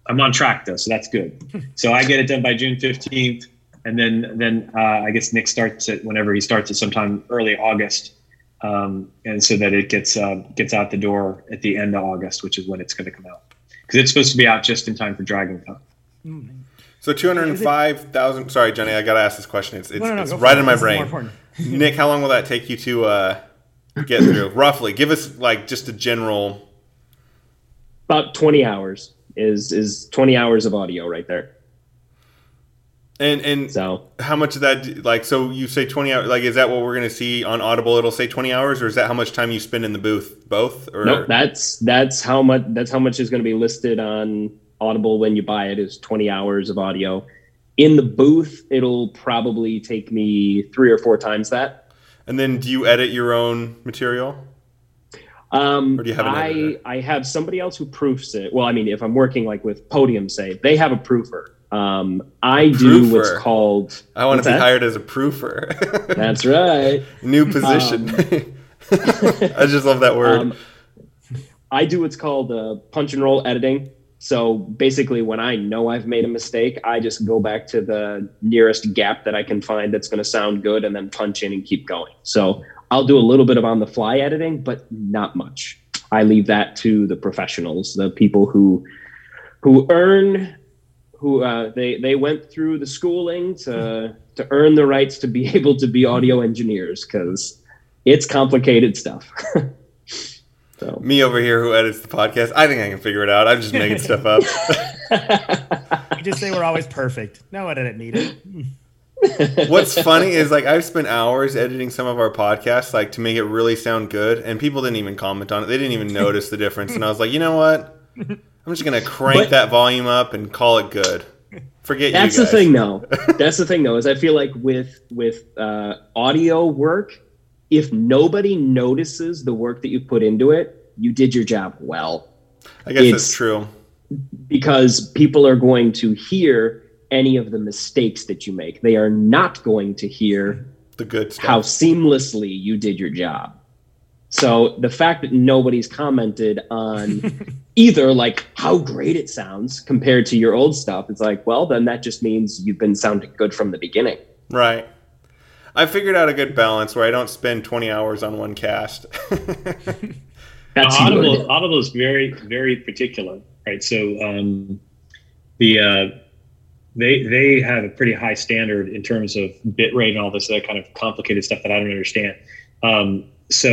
I'm on track though, so that's good. So I get it done by June 15th, and then I guess Nick starts it whenever he starts it, sometime early August, and so that it gets out the door at the end of August, which is when it's going to come out because it's supposed to be out just in time for DragonCon. Mm-hmm. So 205,000. Sorry, Johnny, I gotta ask this question. It's right in my brain. Nick, how long will that take you to get through? Roughly, give us like just a general. About 20 hours is 20 hours of audio right there. And so how much of that? Like, so you say 20 hours? Like, is that what we're gonna see on Audible? It'll say 20 hours, or is that how much time you spend in the booth? Both? Or? Nope. That's how much is gonna be listed on Audible when you buy it. Is 20 hours of audio. In the booth, it'll probably take me 3 or 4 times that. And then do you edit your own material? Or do you have an editor? I have somebody else who proofs it. Well, I mean, if I'm working like with Podium, say, they have a proofer. I do what's called... I want to be hired as a proofer. That's right. New position. I just love that word. I do what's called punch and roll editing. So basically, when I know I've made a mistake, I just go back to the nearest gap that I can find that's going to sound good and then punch in and keep going. So I'll do a little bit of on-the-fly editing, but not much. I leave that to the professionals, the people who went through the schooling to earn the rights to be able to be audio engineers, because it's complicated stuff. So. Me over here who edits the podcast, I think I can figure it out. I'm just making stuff up. You just say we're always perfect. No edit needed. What's funny is like I've spent hours editing some of our podcasts like to make it really sound good, and people didn't even comment on it. They didn't even notice the difference, and I was like, you know what? I'm just going to crank that volume up and call it good. Forget that's you guys. The thing, though. That's the thing, though, is I feel like with audio work, if nobody notices the work that you put into it, you did your job well. I guess that's true. Because people are going to hear any of the mistakes that you make. They are not going to hear the good stuff. How seamlessly you did your job. So the fact that nobody's commented on either like how great it sounds compared to your old stuff, it's like, well, then that just means you've been sounding good from the beginning. Right. I figured out a good balance where I don't spend 20 hours on one cast. That's Audible is very, very particular, right? So they have a pretty high standard in terms of bitrate and all this other kind of complicated stuff that I don't understand. So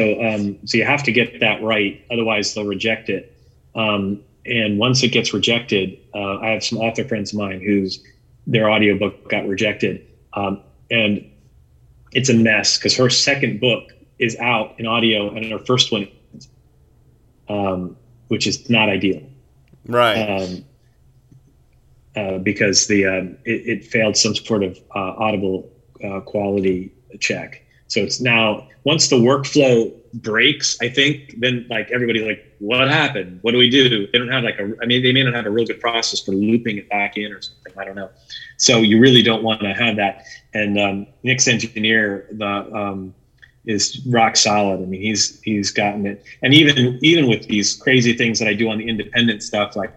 you have to get that right, otherwise they'll reject it. And once it gets rejected, I have some author friends of mine whose their audiobook got rejected, and it's a mess because her second book is out in audio and her first one, which is not ideal, right? Because it failed some sort of Audible quality check. So it's now, once the workflow breaks, I think, then like everybody's like, what happened? What do we do? They don't have they may not have a real good process for looping it back in or something. I don't know. So you really don't want to have that. And Nick's engineer is rock solid. I mean, he's gotten it. And even with these crazy things that I do on the independent stuff, like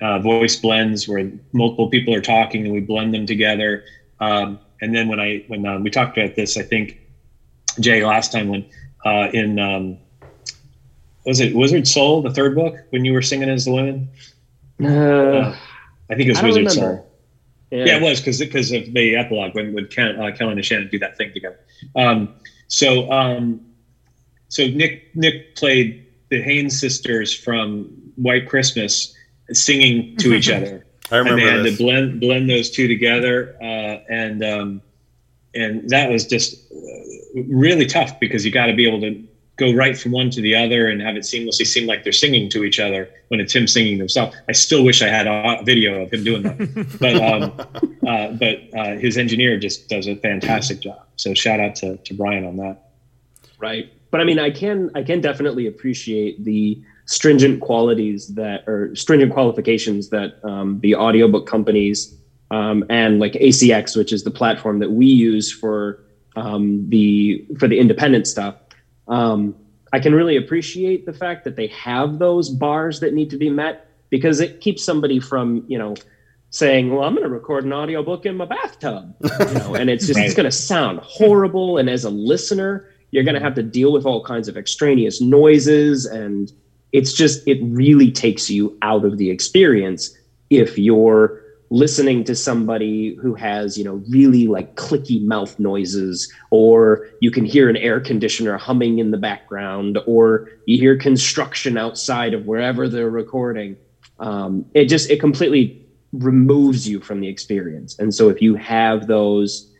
voice blends where multiple people are talking and we blend them together. And then when we talked about this, I think, Jay, last time when in was it Wizard Soul, the third book, when you were singing as the women? I think it was Wizard Soul. Yeah, it was because of the epilogue when Kellen and Shannon do that thing together. So Nick played the Haynes sisters from White Christmas singing to each other. I remember. And they had to blend those two together, and that was just really tough because you got to be able to go right from one to the other and have it seamlessly seem like they're singing to each other when it's him singing himself. I still wish I had a video of him doing that, but his engineer just does a fantastic job. So shout out to Brian on that. Right, but I mean, I can definitely appreciate the stringent qualities stringent qualifications that the audiobook companies and like ACX, which is the platform that we use for the independent stuff. I can really appreciate the fact that they have those bars that need to be met because it keeps somebody from, saying, well, I'm going to record an audiobook in my bathtub, and it's just, right. It's going to sound horrible. And as a listener, you're going to have to deal with all kinds of extraneous noises, and it's just, it really takes you out of the experience if you're listening to somebody who has, really like clicky mouth noises, or you can hear an air conditioner humming in the background, or you hear construction outside of wherever they're recording. It completely removes you from the experience. And so if you have those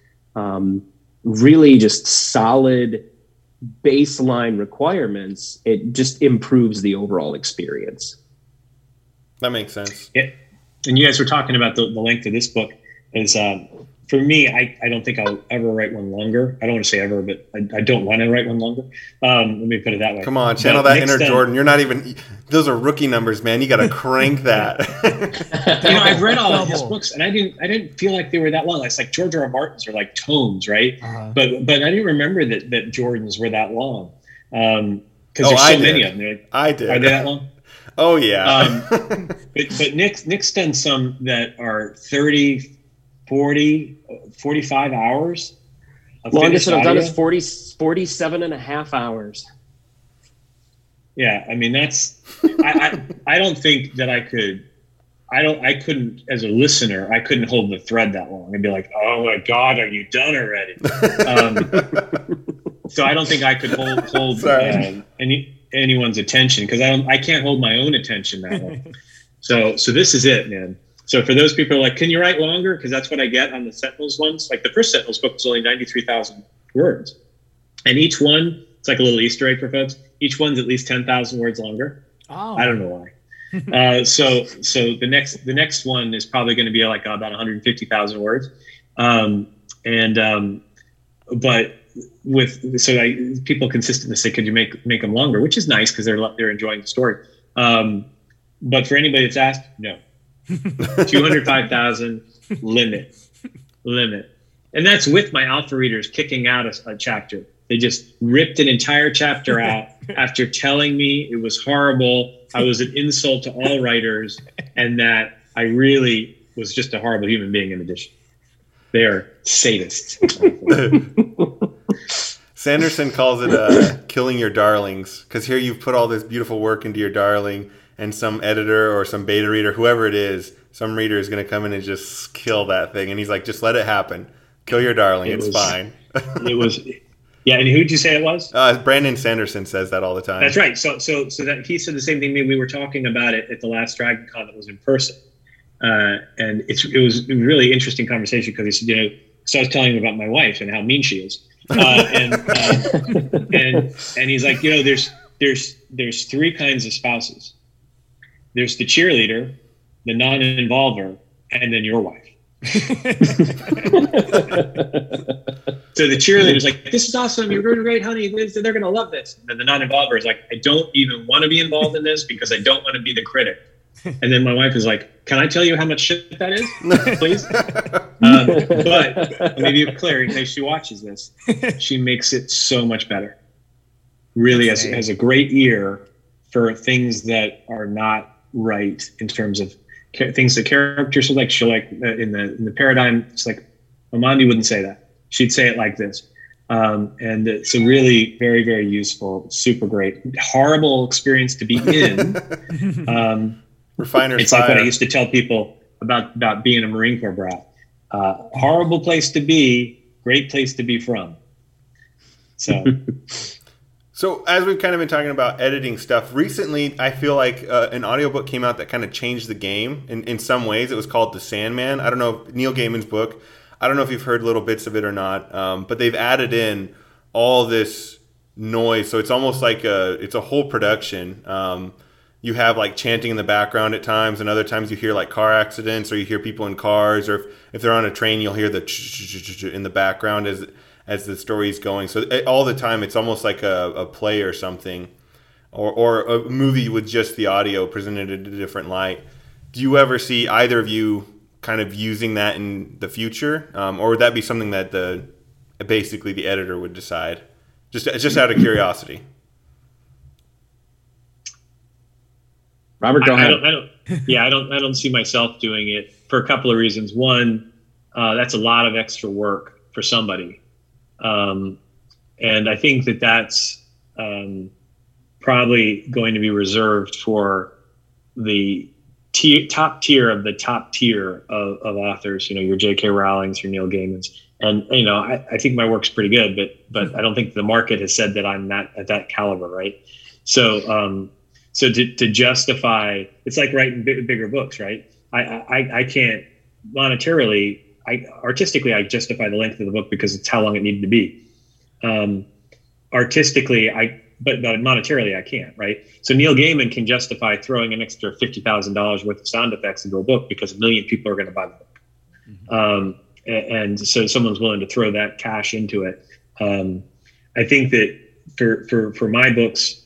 really just solid baseline requirements, it just improves the overall experience. That makes sense. Yeah. And you guys were talking about the length of this book. For me, I don't think I'll ever write one longer. I don't want to say ever, but I don't want to write one longer. Let me put it that way. Come on, channel that inner Jordan. You're not even – those are rookie numbers, man. You got to crank that. I've read all of his books, and I didn't feel like they were that long. It's like George R. R. Martin's are like tomes, right? Uh-huh. But I didn't remember that Jordan's were that long because there's so many of them. Like, I did. Are they that long? Oh, yeah. But Nick's done some that are 30, 40, 45 hours. Longest I've done is 47 and a half hours. Yeah, I mean, that's I don't think that I couldn't, as a listener, I couldn't hold the thread that long. I'd be like, oh, my God, are you done already? So I don't think I could hold anyone's attention because I can't hold my own attention that long. So this is it, man. So for those people who are like, can you write longer? Because that's what I get on the Sentinels ones. Like the first Sentinels book was only 93,000 words, and each one, it's like a little Easter egg for folks. Each one's at least 10,000 words longer. Oh, I don't know why. So the next one is probably going to be like about 150,000 words. But with, so I, people consistently say, could you make them longer? Which is nice because they're enjoying the story. But for anybody that's asked, no. 205,000 limit. And that's with my alpha readers kicking out a chapter. They just ripped an entire chapter out after telling me it was horrible. I was an insult to all writers and that I really was just a horrible human being in addition. They are sadists. Sanderson calls it killing your darlings, because here you've put all this beautiful work into your darling, and some editor or some beta reader, whoever it is, some reader is going to come in and just kill that thing. And he's like, just let it happen. Kill your darling. It's fine. It was... Yeah, and who did you say it was? Brandon Sanderson says that all the time. That's right. So that he said the same thing. We were talking about it at the last DragonCon that was in person, and it was a really interesting conversation because he said, you know, so I was telling him about my wife and how mean she is, and he's like, you know, there's three kinds of spouses. There's the cheerleader, the non-involver, and then your wife. So the cheerleader's like, this is awesome, you're doing great, honey, they're gonna love this. And then the non-involver is like, I don't even want to be involved in this because I don't want to be the critic. And then my wife is like, can I tell you how much shit that is, please? But let me be clear, in case she watches this, she makes it so much better. Really has a great ear for things that are not right in terms of things the characters are like. She'll like in the paradigm, it's like Amandi wouldn't say that. She'd say it like this. And it's a really very, very useful, super great, horrible experience to be in. Refiner. It's fire. Like what I used to tell people about being a Marine Corps brat. Horrible place to be, great place to be from. So. So as we've kind of been talking about editing stuff, recently I feel like an audiobook came out that kind of changed the game in some ways. It was called The Sandman. I don't know, Neil Gaiman's book. I don't know if you've heard little bits of it or not, but they've added in all this noise. So it's almost like it's a whole production. You have like chanting in the background at times, and other times you hear like car accidents, or you hear people in cars, or if they're on a train, you'll hear the in the background as the story's going. So all the time, it's almost like a play or something, or a movie with just the audio presented in a different light. Do you ever see either of you kind of using that in the future? Or would that be something that the editor would decide? Just out of curiosity. Robert, go ahead. I don't see myself doing it for a couple of reasons. One, that's a lot of extra work for somebody. And I think that's probably going to be reserved for the top tier of authors. You know, your J.K. Rowling's, your Neil Gaiman's, and you know, I think my work's pretty good, but I don't think the market has said that I'm not at that caliber, right? So, to justify, it's like writing bigger books, right? I can't monetarily. Artistically, I justify the length of the book because it's how long it needed to be. But monetarily, I can't, right? So Neil Gaiman can justify throwing an extra $50,000 worth of sound effects into a book because 1 million people are going to buy the book. Mm-hmm. And so someone's willing to throw that cash into it. I think that for my books,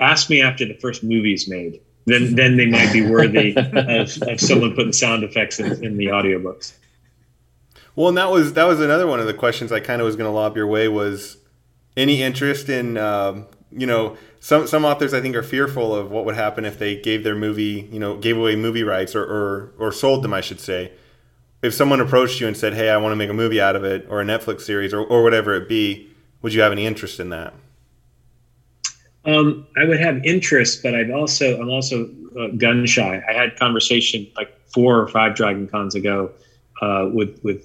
ask me after the first movie's made. Then they might be worthy of someone putting sound effects in the audiobooks. Well, and that was another one of the questions I kind of was going to lob your way was any interest in, you know, some authors I think are fearful of what would happen if they gave their movie, you know, gave away movie rights or sold them, I should say. If someone approached you and said, hey, I want to make a movie out of it or a Netflix series or whatever it be, would you have any interest in that? I would have interest, but I'm also gun shy. I had conversation like 4 or 5 DragonCons ago with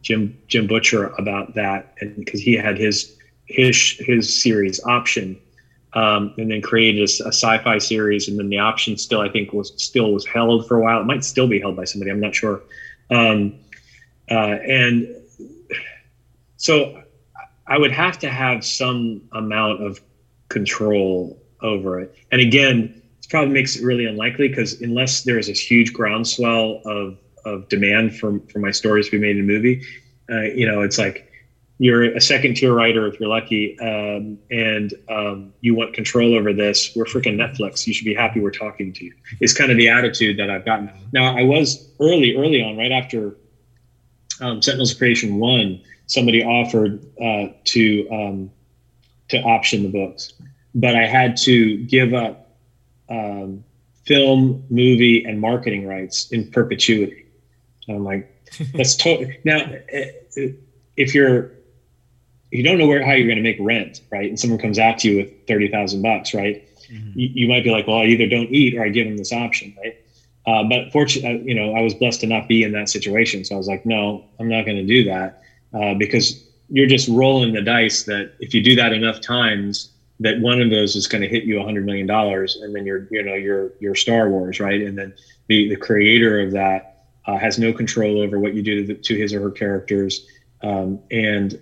Jim Butcher about that, and because he had his series Option, and then created a sci-fi series, and then the Option still I think was held for a while. It might still be held by somebody. I'm not sure. And so I would have to have some amount of control over it. And again, It probably makes it really unlikely, because unless there is this huge groundswell of demand for my stories to be made in a movie, you know, it's like you're a second tier writer if you're lucky, and you want control over this. We're freaking Netflix. You should be happy we're talking to you. It's kind of the attitude that I've gotten. Now, I was early on, right after Sentinels of Creation 1, somebody offered to option the books, but I had to give up film, movie, and marketing rights in perpetuity. And I'm like, that's totally now. If you don't know how you're going to make rent, right? And someone comes at you with $30,000, right? Mm-hmm. You might be like, well, I either don't eat or I give them this option, right? But fortunately, you know, I was blessed to not be in that situation. So I was like, no, I'm not going to do that, because you're just rolling the dice that if you do that enough times, that one of those is going to hit you $100 million, and then you're Star Wars, right? And then the creator of that has no control over what you do to his or her characters. And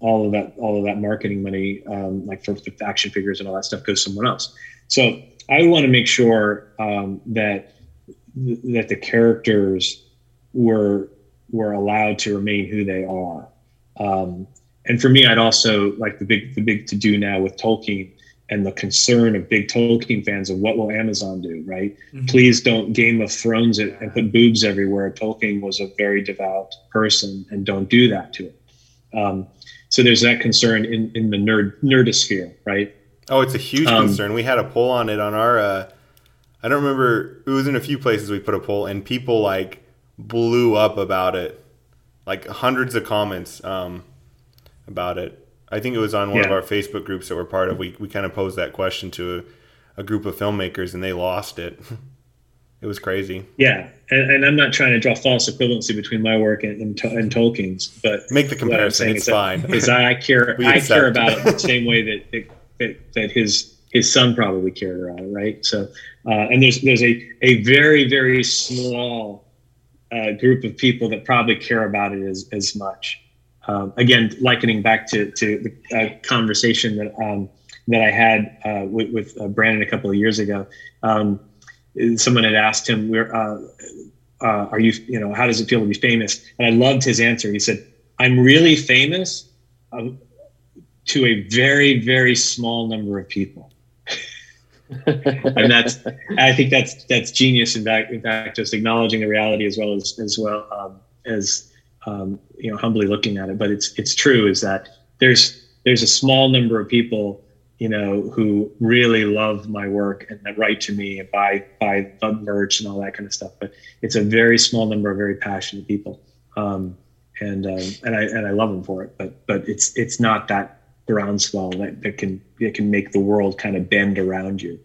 all of that marketing money, like for the action figures and all that stuff, goes someone else. So I want to make sure that the characters were allowed to remain who they are. And for me, I'd also like the big to do now with Tolkien and the concern of big Tolkien fans of what will Amazon do, right? Mm-hmm. Please don't Game of Thrones it and put boobs everywhere. Tolkien was a very devout person, and don't do that to it. So there's that concern in the nerdosphere, right? Oh, it's a huge concern. We had a poll on it on our, I don't remember, it was in a few places we put a poll, and people like blew up about it, like hundreds of comments about it. I think it was on one of our Facebook groups that we're part of. We kind of posed that question to a group of filmmakers, and they lost it. It was crazy. Yeah, and I'm not trying to draw false equivalency between my work and Tolkien's, but make the comparison. It's fine. Because I care about it the same way that his son probably cared about it, right? So, and there's a very very small group of people that probably care about it as much. Again, likening back to the conversation that I had with Brandon a couple of years ago, someone had asked him, "Are you? You know, how does it feel to be famous?" And I loved his answer. He said, "I'm really famous to a very, very small number of people," and I think that's genius. In fact, just acknowledging the reality as well as. You know, humbly looking at it, but it's true, is that there's a small number of people, you know, who really love my work and that write to me and buy the merch and all that kind of stuff. But it's a very small number of very passionate people, and I love them for it. But it's not that groundswell that can make the world kind of bend around you.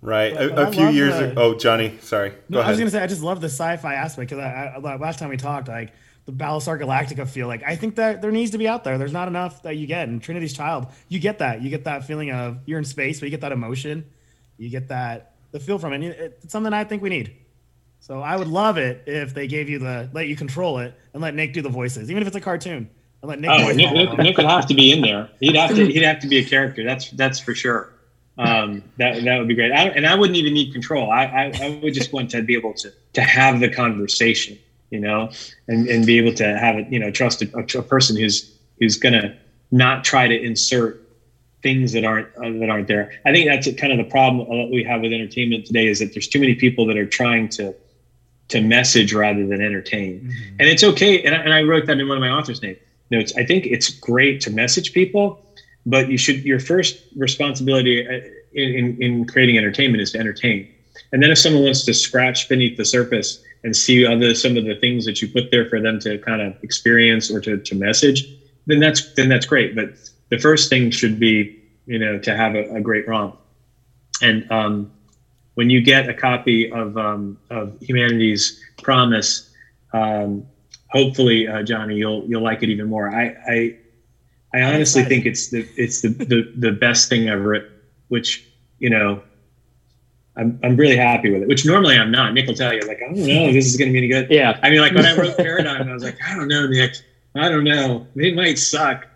Right. A few years ago. Oh, Johnny, sorry. No, I was going to say, I just love the sci-fi aspect, because I last time we talked, like, the Battlestar Galactica feel, like, I think that there needs to be out there. There's not enough that you get in Trinity's Child. You get that feeling of you're in space, but you get that emotion, you get that the feel from it. It's something I think we need. So I would love it if they gave you let you control it and let Nick do the voices, even if it's a cartoon. And let Nick. Oh, Nick would have to be in there. He'd have to be a character. That's for sure. That would be great. I wouldn't even need control. I would just want to be able to have the conversation. You know, and be able to have it, you know, trust a person who's going to not try to insert things that aren't there. I think that's kind of the problem that we have with entertainment today, is that there's too many people that are trying to message rather than entertain. Mm-hmm. And it's okay. And I wrote that in one of my author's notes. I think it's great to message people, but your first responsibility in creating entertainment is to entertain. And then if someone wants to scratch beneath the surface and see some of the things that you put there for them to kind of experience or to message, then that's great. But the first thing should be, you know, to have a great romp. And when you get a copy of Humanity's Promise, hopefully, Johnny, you'll like it even more. I honestly think it's the best thing I've written, which, you know, I'm really happy with it, which normally I'm not. Nick will tell you, like, I don't know if this is going to be any good. Yeah. I mean, like, when I wrote Paradigm, I was like, I don't know, Nick. I don't know. It might suck.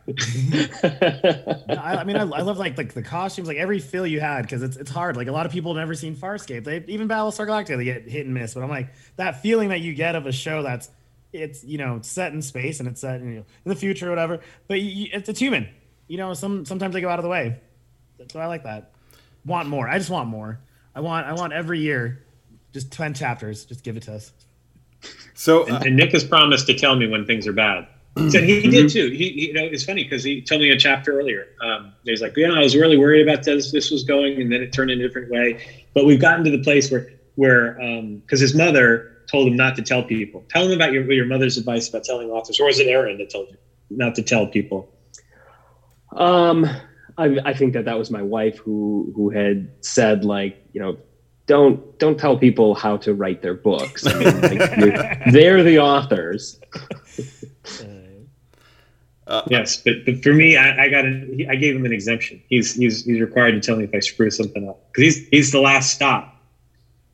I love like the costumes, like every feel you had, because it's hard. Like a lot of people have never seen Farscape. They even Battlestar Galactica, they get hit and miss. But I'm like, that feeling that you get of a show that's set in space and it's set in the future or whatever. But it's human. Sometimes they go out of the way. So I like that. Want more? I just want more. I want every year, just 10 chapters. Just give it to us. So and Nick has promised to tell me when things are bad. So he did too. He it's funny because he told me a chapter earlier. He's like, I was really worried about this. This was going, and then it turned in a different way. But we've gotten to the place where because his mother told him not to tell people. Tell him about your mother's advice about telling authors, or was it Aaron that told you not to tell people? I think that was my wife who had said, don't tell people how to write their books. I mean, they're the authors. Yes, but for me, I gave him an exemption. He's required to tell me if I screw something up because he's the last stop.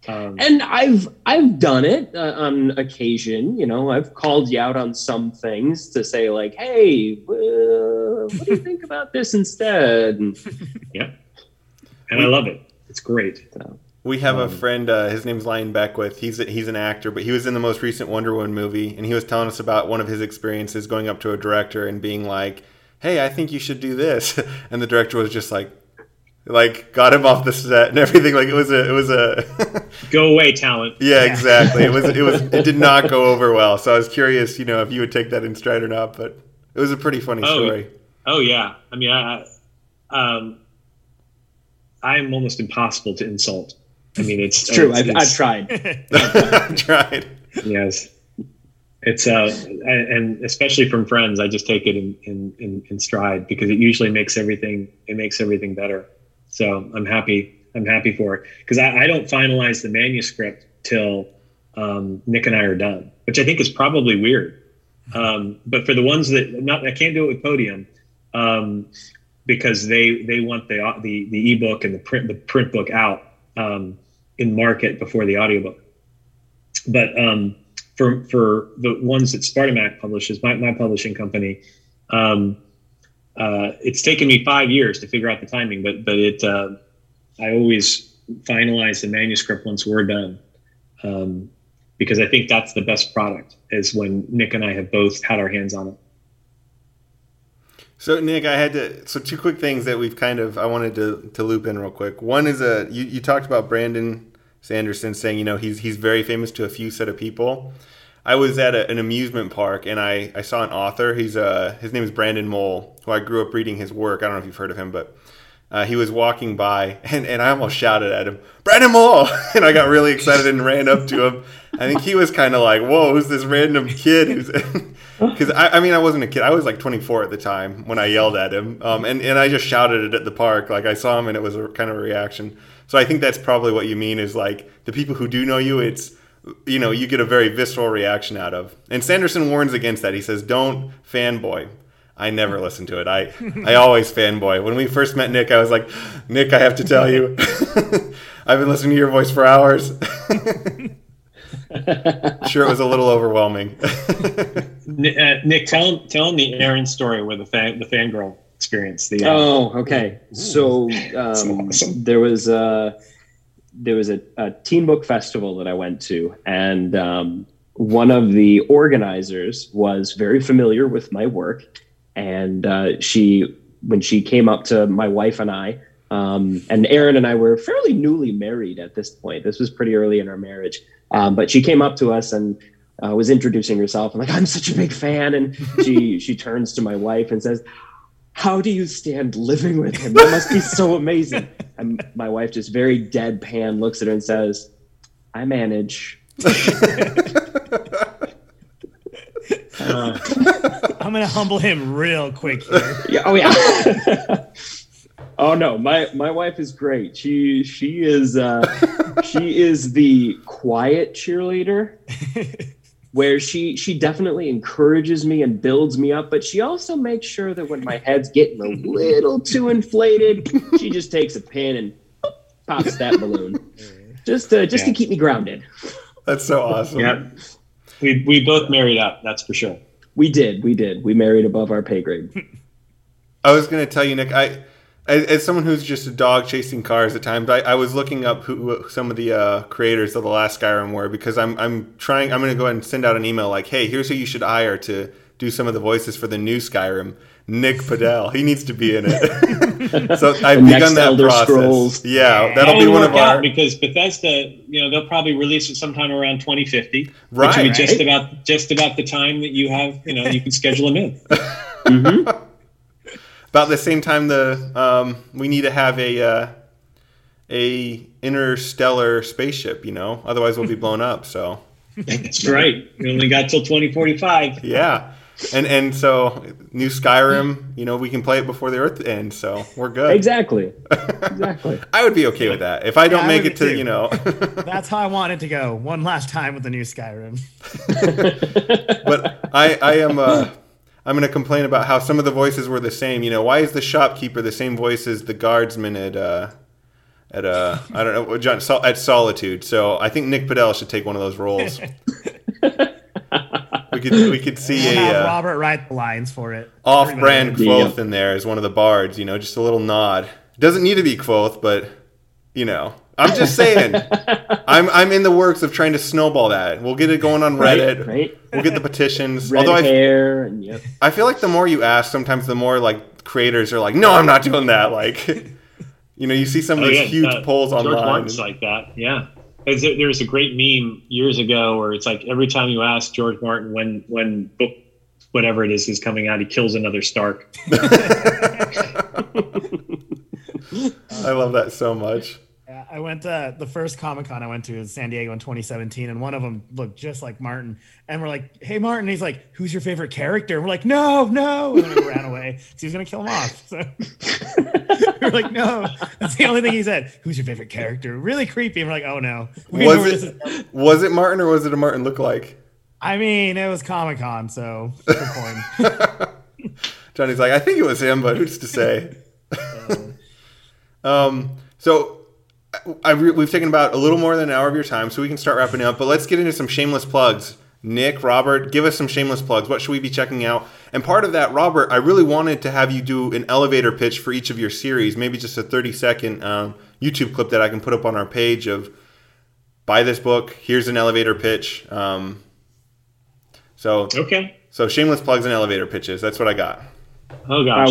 And I've done it on occasion. I've called you out on some things to say like, hey, what do you think about this instead? Yeah, and I love it. It's great. So. We have a friend, his name's Lion Beckwith. He's an actor, but he was in the most recent Wonder Woman movie, and he was telling us about one of his experiences going up to a director and being like, hey, I think you should do this. And the director was just like got him off the set and everything. Like it was a go away talent. Yeah, exactly. It did not go over well. So I was curious, if you would take that in stride or not, but it was a pretty funny story. Oh yeah. I mean, I'm almost impossible to insult. I mean, it's true. I've tried. I've tried. Yes, it's and especially from friends, I just take it in stride because it usually makes everything better. So I'm happy for it because I don't finalize the manuscript till Nick and I are done, which I think is probably weird. But for the ones I can't do it with Podium. Because they want the ebook and the print book out in market before the audiobook. But for the ones that Spartamac publishes, my publishing company, it's taken me 5 years to figure out the timing. But I always finalize the manuscript once we're done, because I think that's the best product is when Nick and I have both had our hands on it. So Nick, so two quick things that I wanted to loop in real quick. One is you talked about Brandon Sanderson saying, he's very famous to a few set of people. I was at an amusement park and I saw an author. His name is Brandon Mull, who I grew up reading his work. I don't know if you've heard of him, but he was walking by and I almost shouted at him, Brandon Mull! And I got really excited and ran up to him. I think he was kind of like, whoa, who's this random kid? Because I wasn't a kid. I was like 24 at the time when I yelled at him. And I just shouted it at the park. Like I saw him and it was a kind of a reaction. So I think that's probably what you mean is like the people who do know you, it's, you get a very visceral reaction out of. And Sanderson warns against that. He says, don't fanboy. I never listen to it. I always fanboy. When we first met Nick, I was like, Nick, I have to tell you, I've been listening to your voice for hours. Sure, it was a little overwhelming. Nick, tell him the Aaron story with the fangirl experience. Okay. Ooh. So awesome. there was a teen book festival that I went to, and one of the organizers was very familiar with my work, and when she came up to my wife and I, and Aaron and I were fairly newly married at this point. This was pretty early in our marriage. But she came up to us and was introducing herself. I'm like, I'm such a big fan. And she turns to my wife and says, how do you stand living with him? That must be so amazing. And my wife just very deadpan looks at her and says, I manage. I'm going to humble him real quick here. Yeah, oh, yeah. Oh no, my wife is great. She is the quiet cheerleader, where she definitely encourages me and builds me up, but she also makes sure that when my head's getting a little too inflated, she just takes a pin and pops that balloon just to keep me grounded. That's so awesome. Yeah. We both married up, that's for sure. We did. We married above our pay grade. I was going to tell you, Nick, as someone who's just a dog chasing cars at times, I was looking up who some of the creators of the last Skyrim were, because I'm going to go ahead and send out an email like, hey, here's who you should hire to do some of the voices for the new Skyrim. Nick Podehl. He needs to be in it. So I've begun that Elder process. Scrolls. Yeah, that'll be one of our... Because Bethesda, they'll probably release it sometime around 2050. Right. Which would be right? just about the time that you have, you can schedule them in. Mm-hmm. About the same time the we need to have a interstellar spaceship, Otherwise we'll be blown up, so... That's right. We only got till 2045. Yeah. And so new Skyrim, we can play it before the Earth ends, so we're good. Exactly. I would be okay with that if I don't make it to too. That's how I want it to go. One last time with the new Skyrim. But I am I'm going to complain about how some of the voices were the same. Why is the shopkeeper the same voice as the guardsman at I don't know, John at Solitude? So I think Nick Podehl should take one of those roles. We could see have Robert write the lines for it. Off-brand Kvothe in there as one of the bards, just a little nod. Doesn't need to be Kvothe, but I'm just saying. I'm in the works of trying to snowball that. We'll get it going on Reddit. Right. We'll get the petitions. Red hair and yep. I feel like the more you ask, sometimes the more like creators are like, no, I'm not doing that. Like, you see some of these huge polls online. It's like that, yeah. There was a great meme years ago where it's like every time you ask George Martin when book whatever it is coming out, he kills another Stark. I love that so much. Yeah, I went to the first Comic-Con I went to is San Diego in 2017, and one of them looked just like Martin. And we're like, "Hey, Martin!" He's like, "Who's your favorite character?" And we're like, "No!" And then he ran away because he was gonna kill him off. So we're like, "No!" That's the only thing he said. Who's your favorite character? Really creepy. And we're like, "Oh no!" Was it Martin or was it a Martin lookalike? I mean, it was Comic-Con, so. Johnny's like, "I think it was him, but who's to say?" So. We've taken about a little more than an hour of your time, so we can start wrapping up. But let's get into some shameless plugs. Nick, Robert, give us some shameless plugs. What should we be checking out? And part of that, Robert, I really wanted to have you do an elevator pitch for each of your series, maybe just a 30-second YouTube clip that I can put up on our page of buy this book, here's an elevator pitch. So shameless plugs and elevator pitches. That's what I got. Oh, gosh.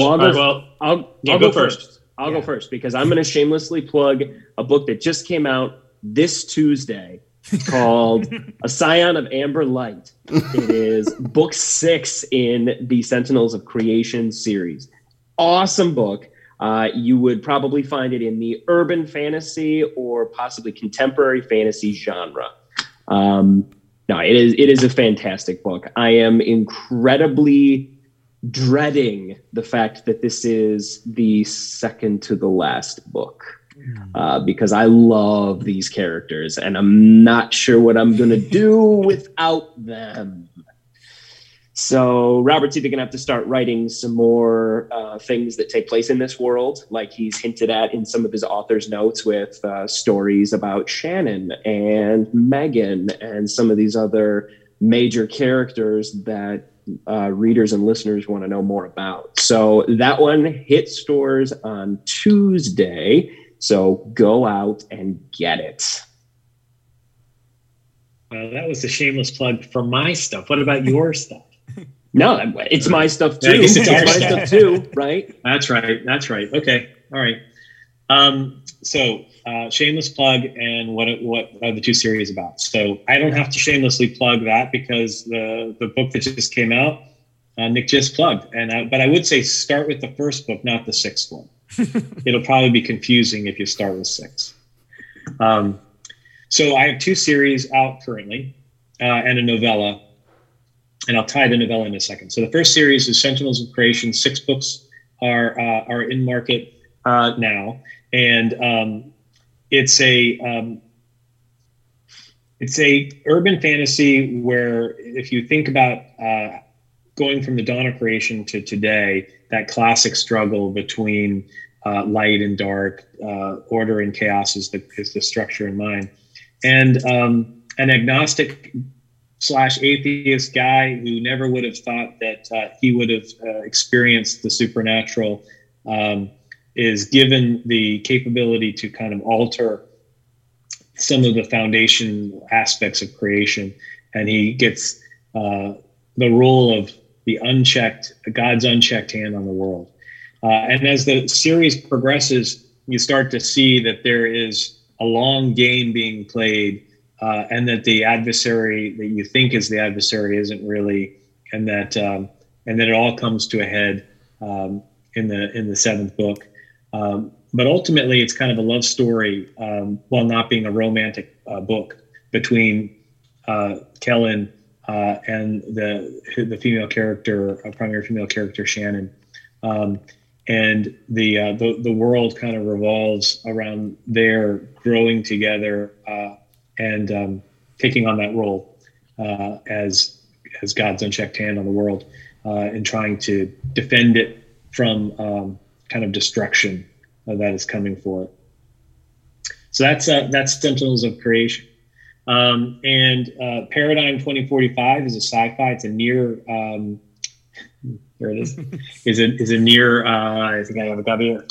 I'll go first. I'll go first because I'm going to shamelessly plug a book that just came out this Tuesday called A Scion of Amberlight. It is book 6 in the Sentinels of Creation series. Awesome book. You would probably find it in the urban fantasy or possibly contemporary fantasy genre. It is a fantastic book. I am incredibly dreading the fact that this is the second to the last book because I love these characters and I'm not sure what I'm going to do without them. So Robert's either going to have to start writing some more things that take place in this world, like he's hinted at in some of his author's notes with stories about Shannon and Megan and some of these other major characters that readers and listeners want to know more about. So that one hit stores on Tuesday. So go out and get it. That was a shameless plug for my stuff. What about your stuff? No, it's my stuff too. Right? That's right. Okay. All right. So shameless plug and what are the two series about? So I don't have to shamelessly plug that because the book that just came out, Nick just plugged. But I would say start with the first book, not the sixth one. It'll probably be confusing if you start with 6. So I have 2 series out currently and a novella, and I'll tie the novella in a second. So the first series is Sentinels of Creation. 6 books are in market now. And it's a urban fantasy where if you think about going from the dawn of creation to today, that classic struggle between light and dark, order and chaos is the structure in mind. And an agnostic slash atheist guy who never would have thought that he would have experienced the supernatural, is given the capability to kind of alter some of the foundation aspects of creation. And he gets the role of the unchecked, God's unchecked hand on the world. And as the series progresses, you start to see that there is a long game being played, and that the adversary that you think is the adversary isn't really, and that it all comes to a head in the seventh book. But ultimately, it's kind of a love story, while not being a romantic book, between Kellen and the female character, primary female character Shannon, and the world kind of revolves around their growing together and taking on that role as God's unchecked hand on the world, and trying to defend it from kind of destruction that is coming for it. So that's Sentinels of Creation. And Paradigm 2045 is a sci-fi. It's a near, there it is. is a near, I think I have a copy here.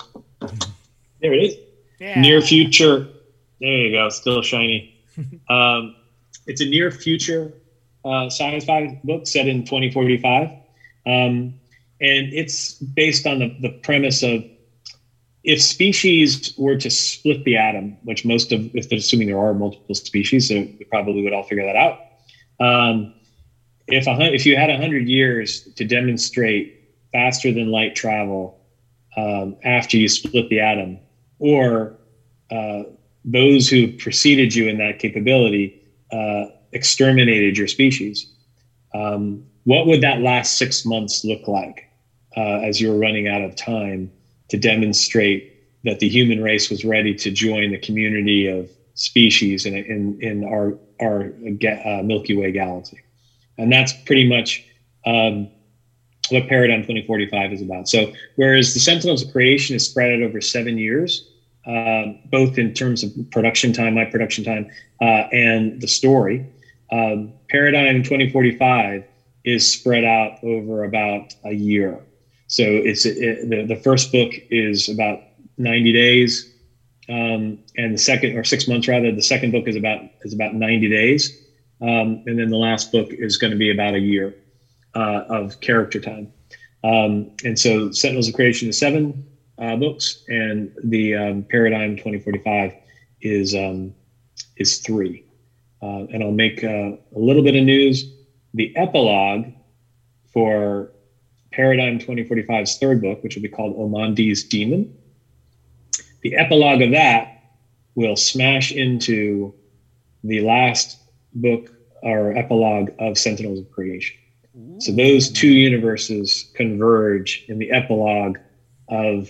There it is. Yeah. Near future. There you go. Still shiny. It's a near future sci-fi book set in 2045. And it's based on the premise of, if species were to split the atom, which most of, if they're assuming there are multiple species, so we probably would all figure that out. If you had 100 years to demonstrate faster than light travel after you split the atom, or those who preceded you in that capability exterminated your species, what would that last 6 months look like as you were running out of time to demonstrate that the human race was ready to join the community of species in our Milky Way galaxy? And that's pretty much what Paradigm 2045 is about. So whereas the Sentinels of Creation is spread out over 7 years, both in terms of production time, my production time, and the story, Paradigm 2045 is spread out over about a year. So the first book is about 90 days, and the second, or 6 months rather. The second book is about 90 days, and then the last book is going to be about a year of character time. And so, Sentinels of Creation is 7 books, and the Paradigm 2045 is 3. And I'll make a little bit of news. The epilogue for Paradigm 2045's third book, which will be called Amandi's Demon. The epilogue of that will smash into the last book or epilogue of Sentinels of Creation. So those two universes converge in the epilogue of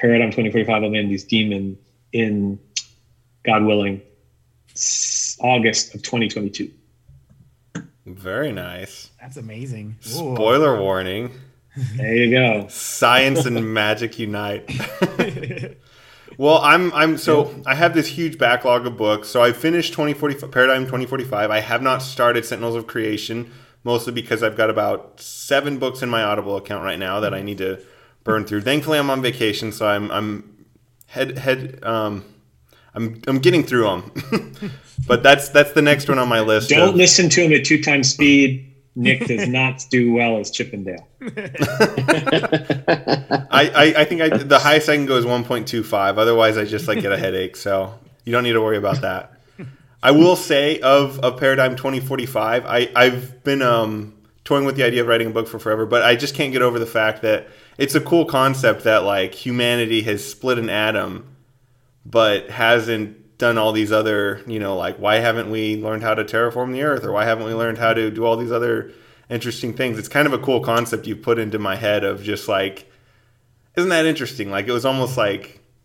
Paradigm 2045 Amandi's Demon in, God willing, August of 2022. Very nice. That's amazing. Ooh. Spoiler warning. There you go. Science and magic unite. Well, I'm so I have this huge backlog of books. So I finished Paradigm 2045. I have not started Sentinels of Creation, mostly because I've got about 7 books in my Audible account right now that I need to burn through. Thankfully, I'm on vacation, so I'm I'm getting through them, but that's the next one on my list. Don't listen to him at 2x speed. Nick does not do well as Chippendale. I think the highest I can go is 1.25. Otherwise, I just get a headache. So you don't need to worry about that. I will say of Paradigm 2045, I've been toying with the idea of writing a book for forever, but I just can't get over the fact that it's a cool concept that humanity has split an atom, but hasn't done all these other, why haven't we learned how to terraform the earth, or why haven't we learned how to do all these other interesting things? It's kind of a cool concept you put into my head of just isn't that interesting? It was almost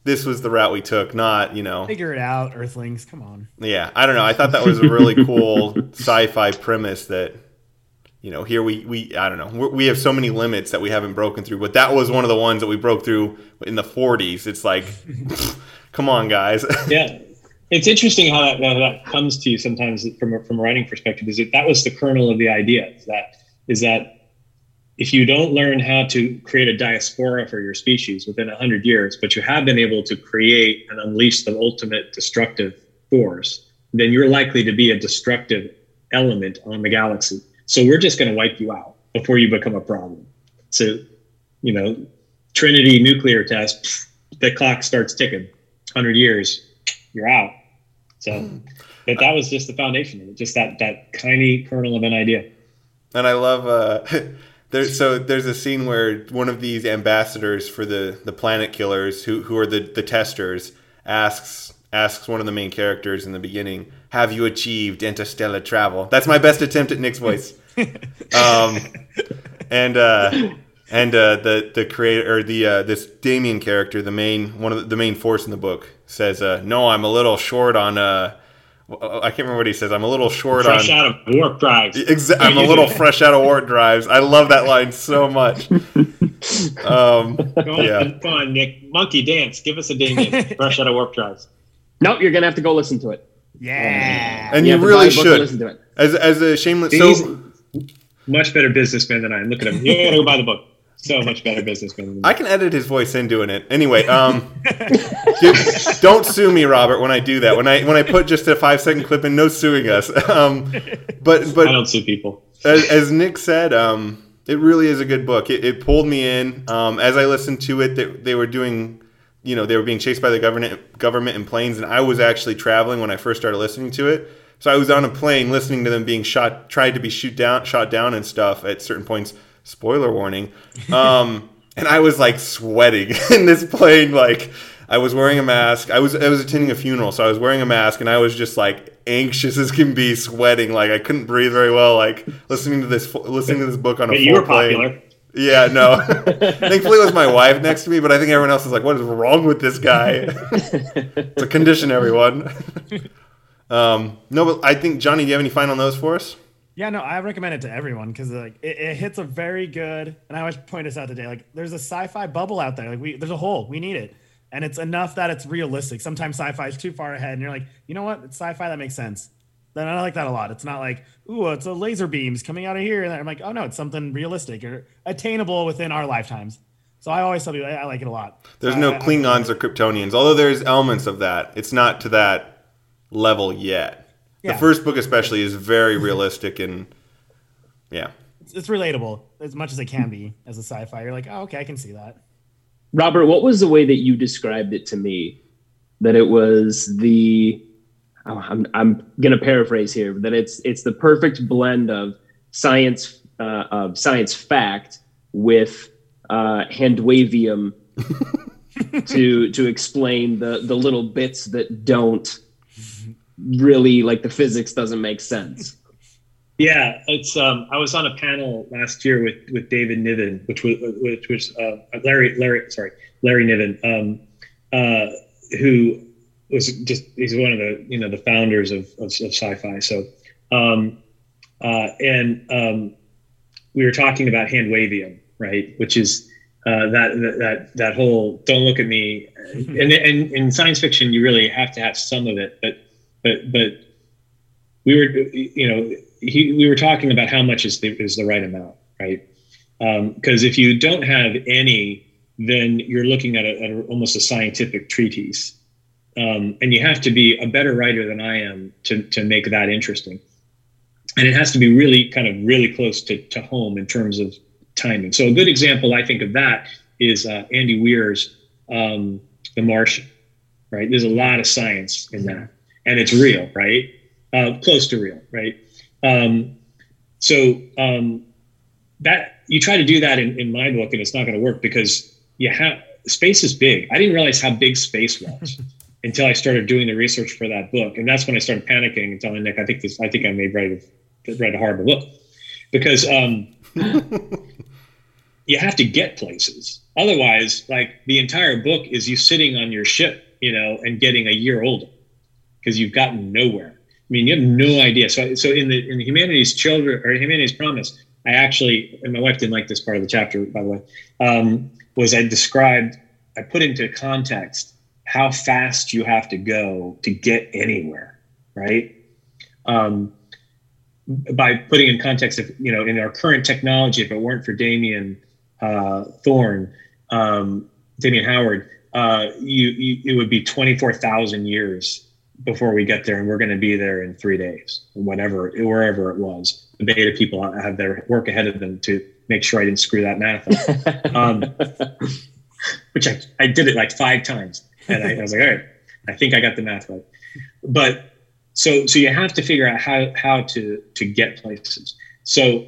this was the route we took, not, Figure it out, earthlings, come on. Yeah, I don't know. I thought that was a really cool sci-fi premise that, here we I don't know. We have so many limits that we haven't broken through, but that was one of the ones that we broke through in the 40s. It's come on, guys. Yeah, It's interesting how that comes to you sometimes from a writing perspective. Is that was the kernel of the idea? Is that if you don't learn how to create a diaspora for your species within 100 years, but you have been able to create and unleash the ultimate destructive force, then you're likely to be a destructive element on the galaxy. So we're just going to wipe you out before you become a problem. So, you know, Trinity nuclear test, the clock starts ticking. 100 years, you're out. So that was just the foundation of it, just that tiny kernel of an idea. And I love, there's a scene where one of these ambassadors for the planet killers, who are the testers, asks one of the main characters in the beginning, "Have you achieved interstellar travel?" That's my best attempt at Nick's voice. And the creator, or this Damien character, the main force in the book, says, "No, I'm a little short on I can't remember what he says. I'm a little short fresh on out of warp drives. I'm a little fresh out of warp drives." I love that line so much. Come on, Nick, monkey dance. Give us a Damien fresh out of warp drives. Nope, you're gonna have to go listen to it. Yeah, and you really should listen to it. As a shameless, so much better businessman than I am. Look at him. You gotta go buy the book. So much better businessman than me. I can edit his voice in doing it. Anyway, don't sue me, Robert, when I do that. When I put just a 5-second clip in, no suing us. But I don't sue people. As Nick said, it really is a good book. It pulled me in. As I listened to it, they were doing, you know, they were being chased by the government in planes, and I was actually traveling when I first started listening to it. So I was on a plane listening to them being shot down and stuff at certain points. Spoiler warning. And I was like sweating in this plane. Like, I was wearing a mask. I was attending a funeral, so I was wearing a mask, and I was just like anxious as can be, sweating. Like, I couldn't breathe very well. Like, listening to this book on a full plane. Popular. Yeah, no. Thankfully, it was my wife next to me, but I think everyone else is like, "What is wrong with this guy?" It's a condition, everyone. No, but I think, Johnny, do you have any final notes for us? Yeah, no, I recommend it to everyone because like it hits a very good, and I always point this out today, like there's a sci-fi bubble out there. Like there's a hole, we need it. And it's enough that it's realistic. Sometimes sci-fi is too far ahead and you're like, you know what? It's sci-fi, that makes sense. Then I like that a lot. It's not like, ooh, it's a laser beams coming out of here. And I'm like, oh no, it's something realistic or attainable within our lifetimes. So I always tell people I like it a lot. There's no Klingons or Kryptonians, although there's elements of that. It's not to that level yet. Yeah. The first book especially is very realistic, and yeah, it's relatable as much as it can be as a sci-fi. You're like, oh, okay, I can see that. Robert, what was the way that you described it to me? That it was I'm going to paraphrase here, that it's the perfect blend of science fact with handwavium to explain the little bits that don't really, like the physics doesn't make sense. Yeah, it's I was on a panel last year with David Niven, which was Larry Niven, who was he's one of the founders of sci-fi. So we were talking about handwavium, right? Which is that whole "don't look at me," and in science fiction you really have to have some of it, but we were, we were talking about how much is the right amount, right? Because if you don't have any, then you're looking at almost a scientific treatise, and you have to be a better writer than I am to make that interesting, and it has to be really kind of really close to home in terms of timing. So a good example I think of that is Andy Weir's The Martian, right? There's a lot of science in that. And it's real, right? Close to real, right? So that you try to do that in my book, and it's not going to work because space is big. I didn't realize how big space was until I started doing the research for that book, and that's when I started panicking and telling Nick, "I think I made Red Harbor look," because you have to get places. Otherwise, like the entire book is you sitting on your ship, and getting a year older. Because you've gotten nowhere. I mean, you have no idea. So in the Humanity's Children or Humanity's Promise, I actually, and my wife didn't like this part of the chapter, by the way, I put into context how fast you have to go to get anywhere, right? By putting in context of, you know, in our current technology, if it weren't for Damien Howard, it would be 24,000 years before we get there, and we're going to be there in 3 days, wherever it was. The beta people have their work ahead of them to make sure I didn't screw that math up, which I did it like 5 times, and I was like, all right, I think I got the math right. But so you have to figure out how to get places. So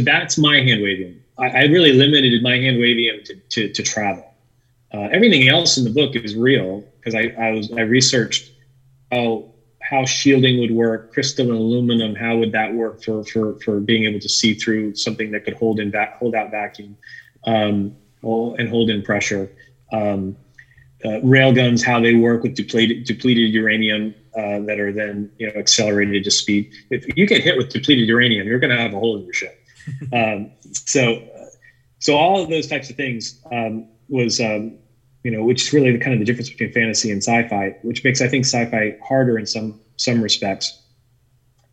that's my hand waving. I really limited my hand waving to travel. Everything else in the book is real, because I researched how shielding would work, crystal and aluminum. How would that work for being able to see through something that could hold out vacuum, and hold in pressure? Rail guns, how they work with depleted uranium that are then, you know, accelerated to speed. If you get hit with depleted uranium, you're going to have a hole in your ship. So all of those types of things was you know, which is really kind of the difference between fantasy and sci-fi, which makes, I think, sci-fi harder in some respects.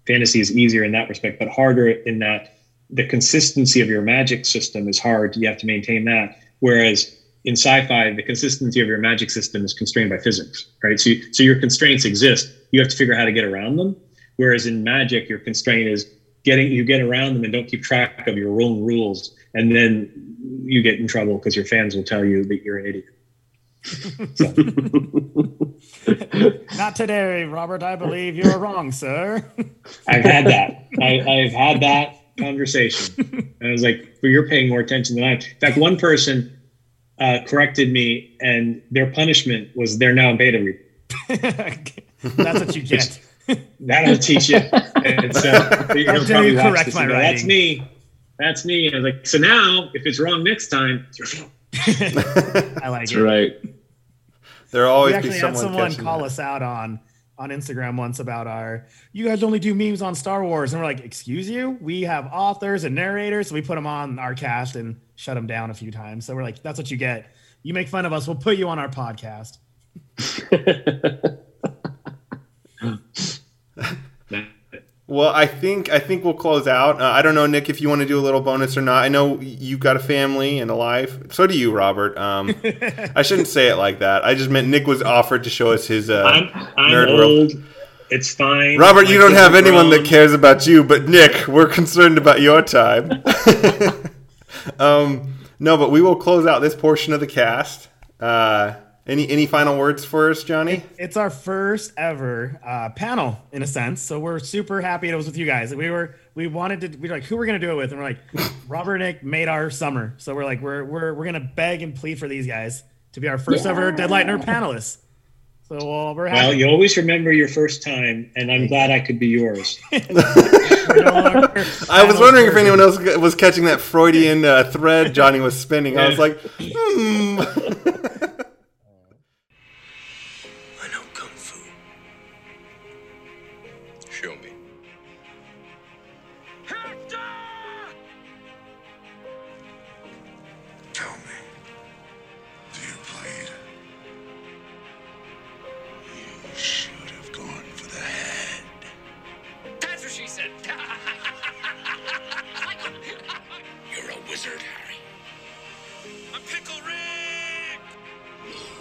Fantasy is easier in that respect, but harder in that the consistency of your magic system is hard. You have to maintain that. Whereas in sci-fi, the consistency of your magic system is constrained by physics, right? So your constraints exist. You have to figure out how to get around them. Whereas in magic, your constraint is get around them and don't keep track of your own rules. And then you get in trouble because your fans will tell you that you're an idiot. Not today, Robert. I believe you're wrong, sir. I've had that. I've had that conversation. And I was like, well, you're paying more attention than I. In fact, one person corrected me, and their punishment was they're now a beta reader. That's what you get. That'll teach you. And so, you correct my writing. That's me. And I was like, so now if it's wrong next time, it's your fault. I like that's it. That's right. There'll always be someone call us out on Instagram once about you guys only do memes on Star Wars, and we're like, excuse you? We have authors and narrators, so we put them on our cast and shut them down a few times. So we're like, that's what you get. You make fun of us, we'll put you on our podcast. Well, I think we'll close out. I don't know, Nick, if you want to do a little bonus or not. I know you've got a family and a life. So do you, Robert. I shouldn't say it like that. I just meant Nick was offered to show us his I'm nerd old. World. It's fine. Robert, you don't have anyone that cares about you, but Nick, we're concerned about your time. No, but we will close out this portion of the cast. Any final words for us, Johnny? It's our first ever panel, in a sense. So we're super happy it was with you guys. We were like, who we're gonna do it with? And we're like, Robert and Nick made our summer. So we're like, we're gonna beg and plead for these guys to be our first ever Deadlight Nerd panelists. So we're happy. Well, you always remember your first time, and I'm glad I could be yours. I was wondering if anyone else was catching that Freudian thread Johnny was spinning. I was like, Harry. A pickle rig!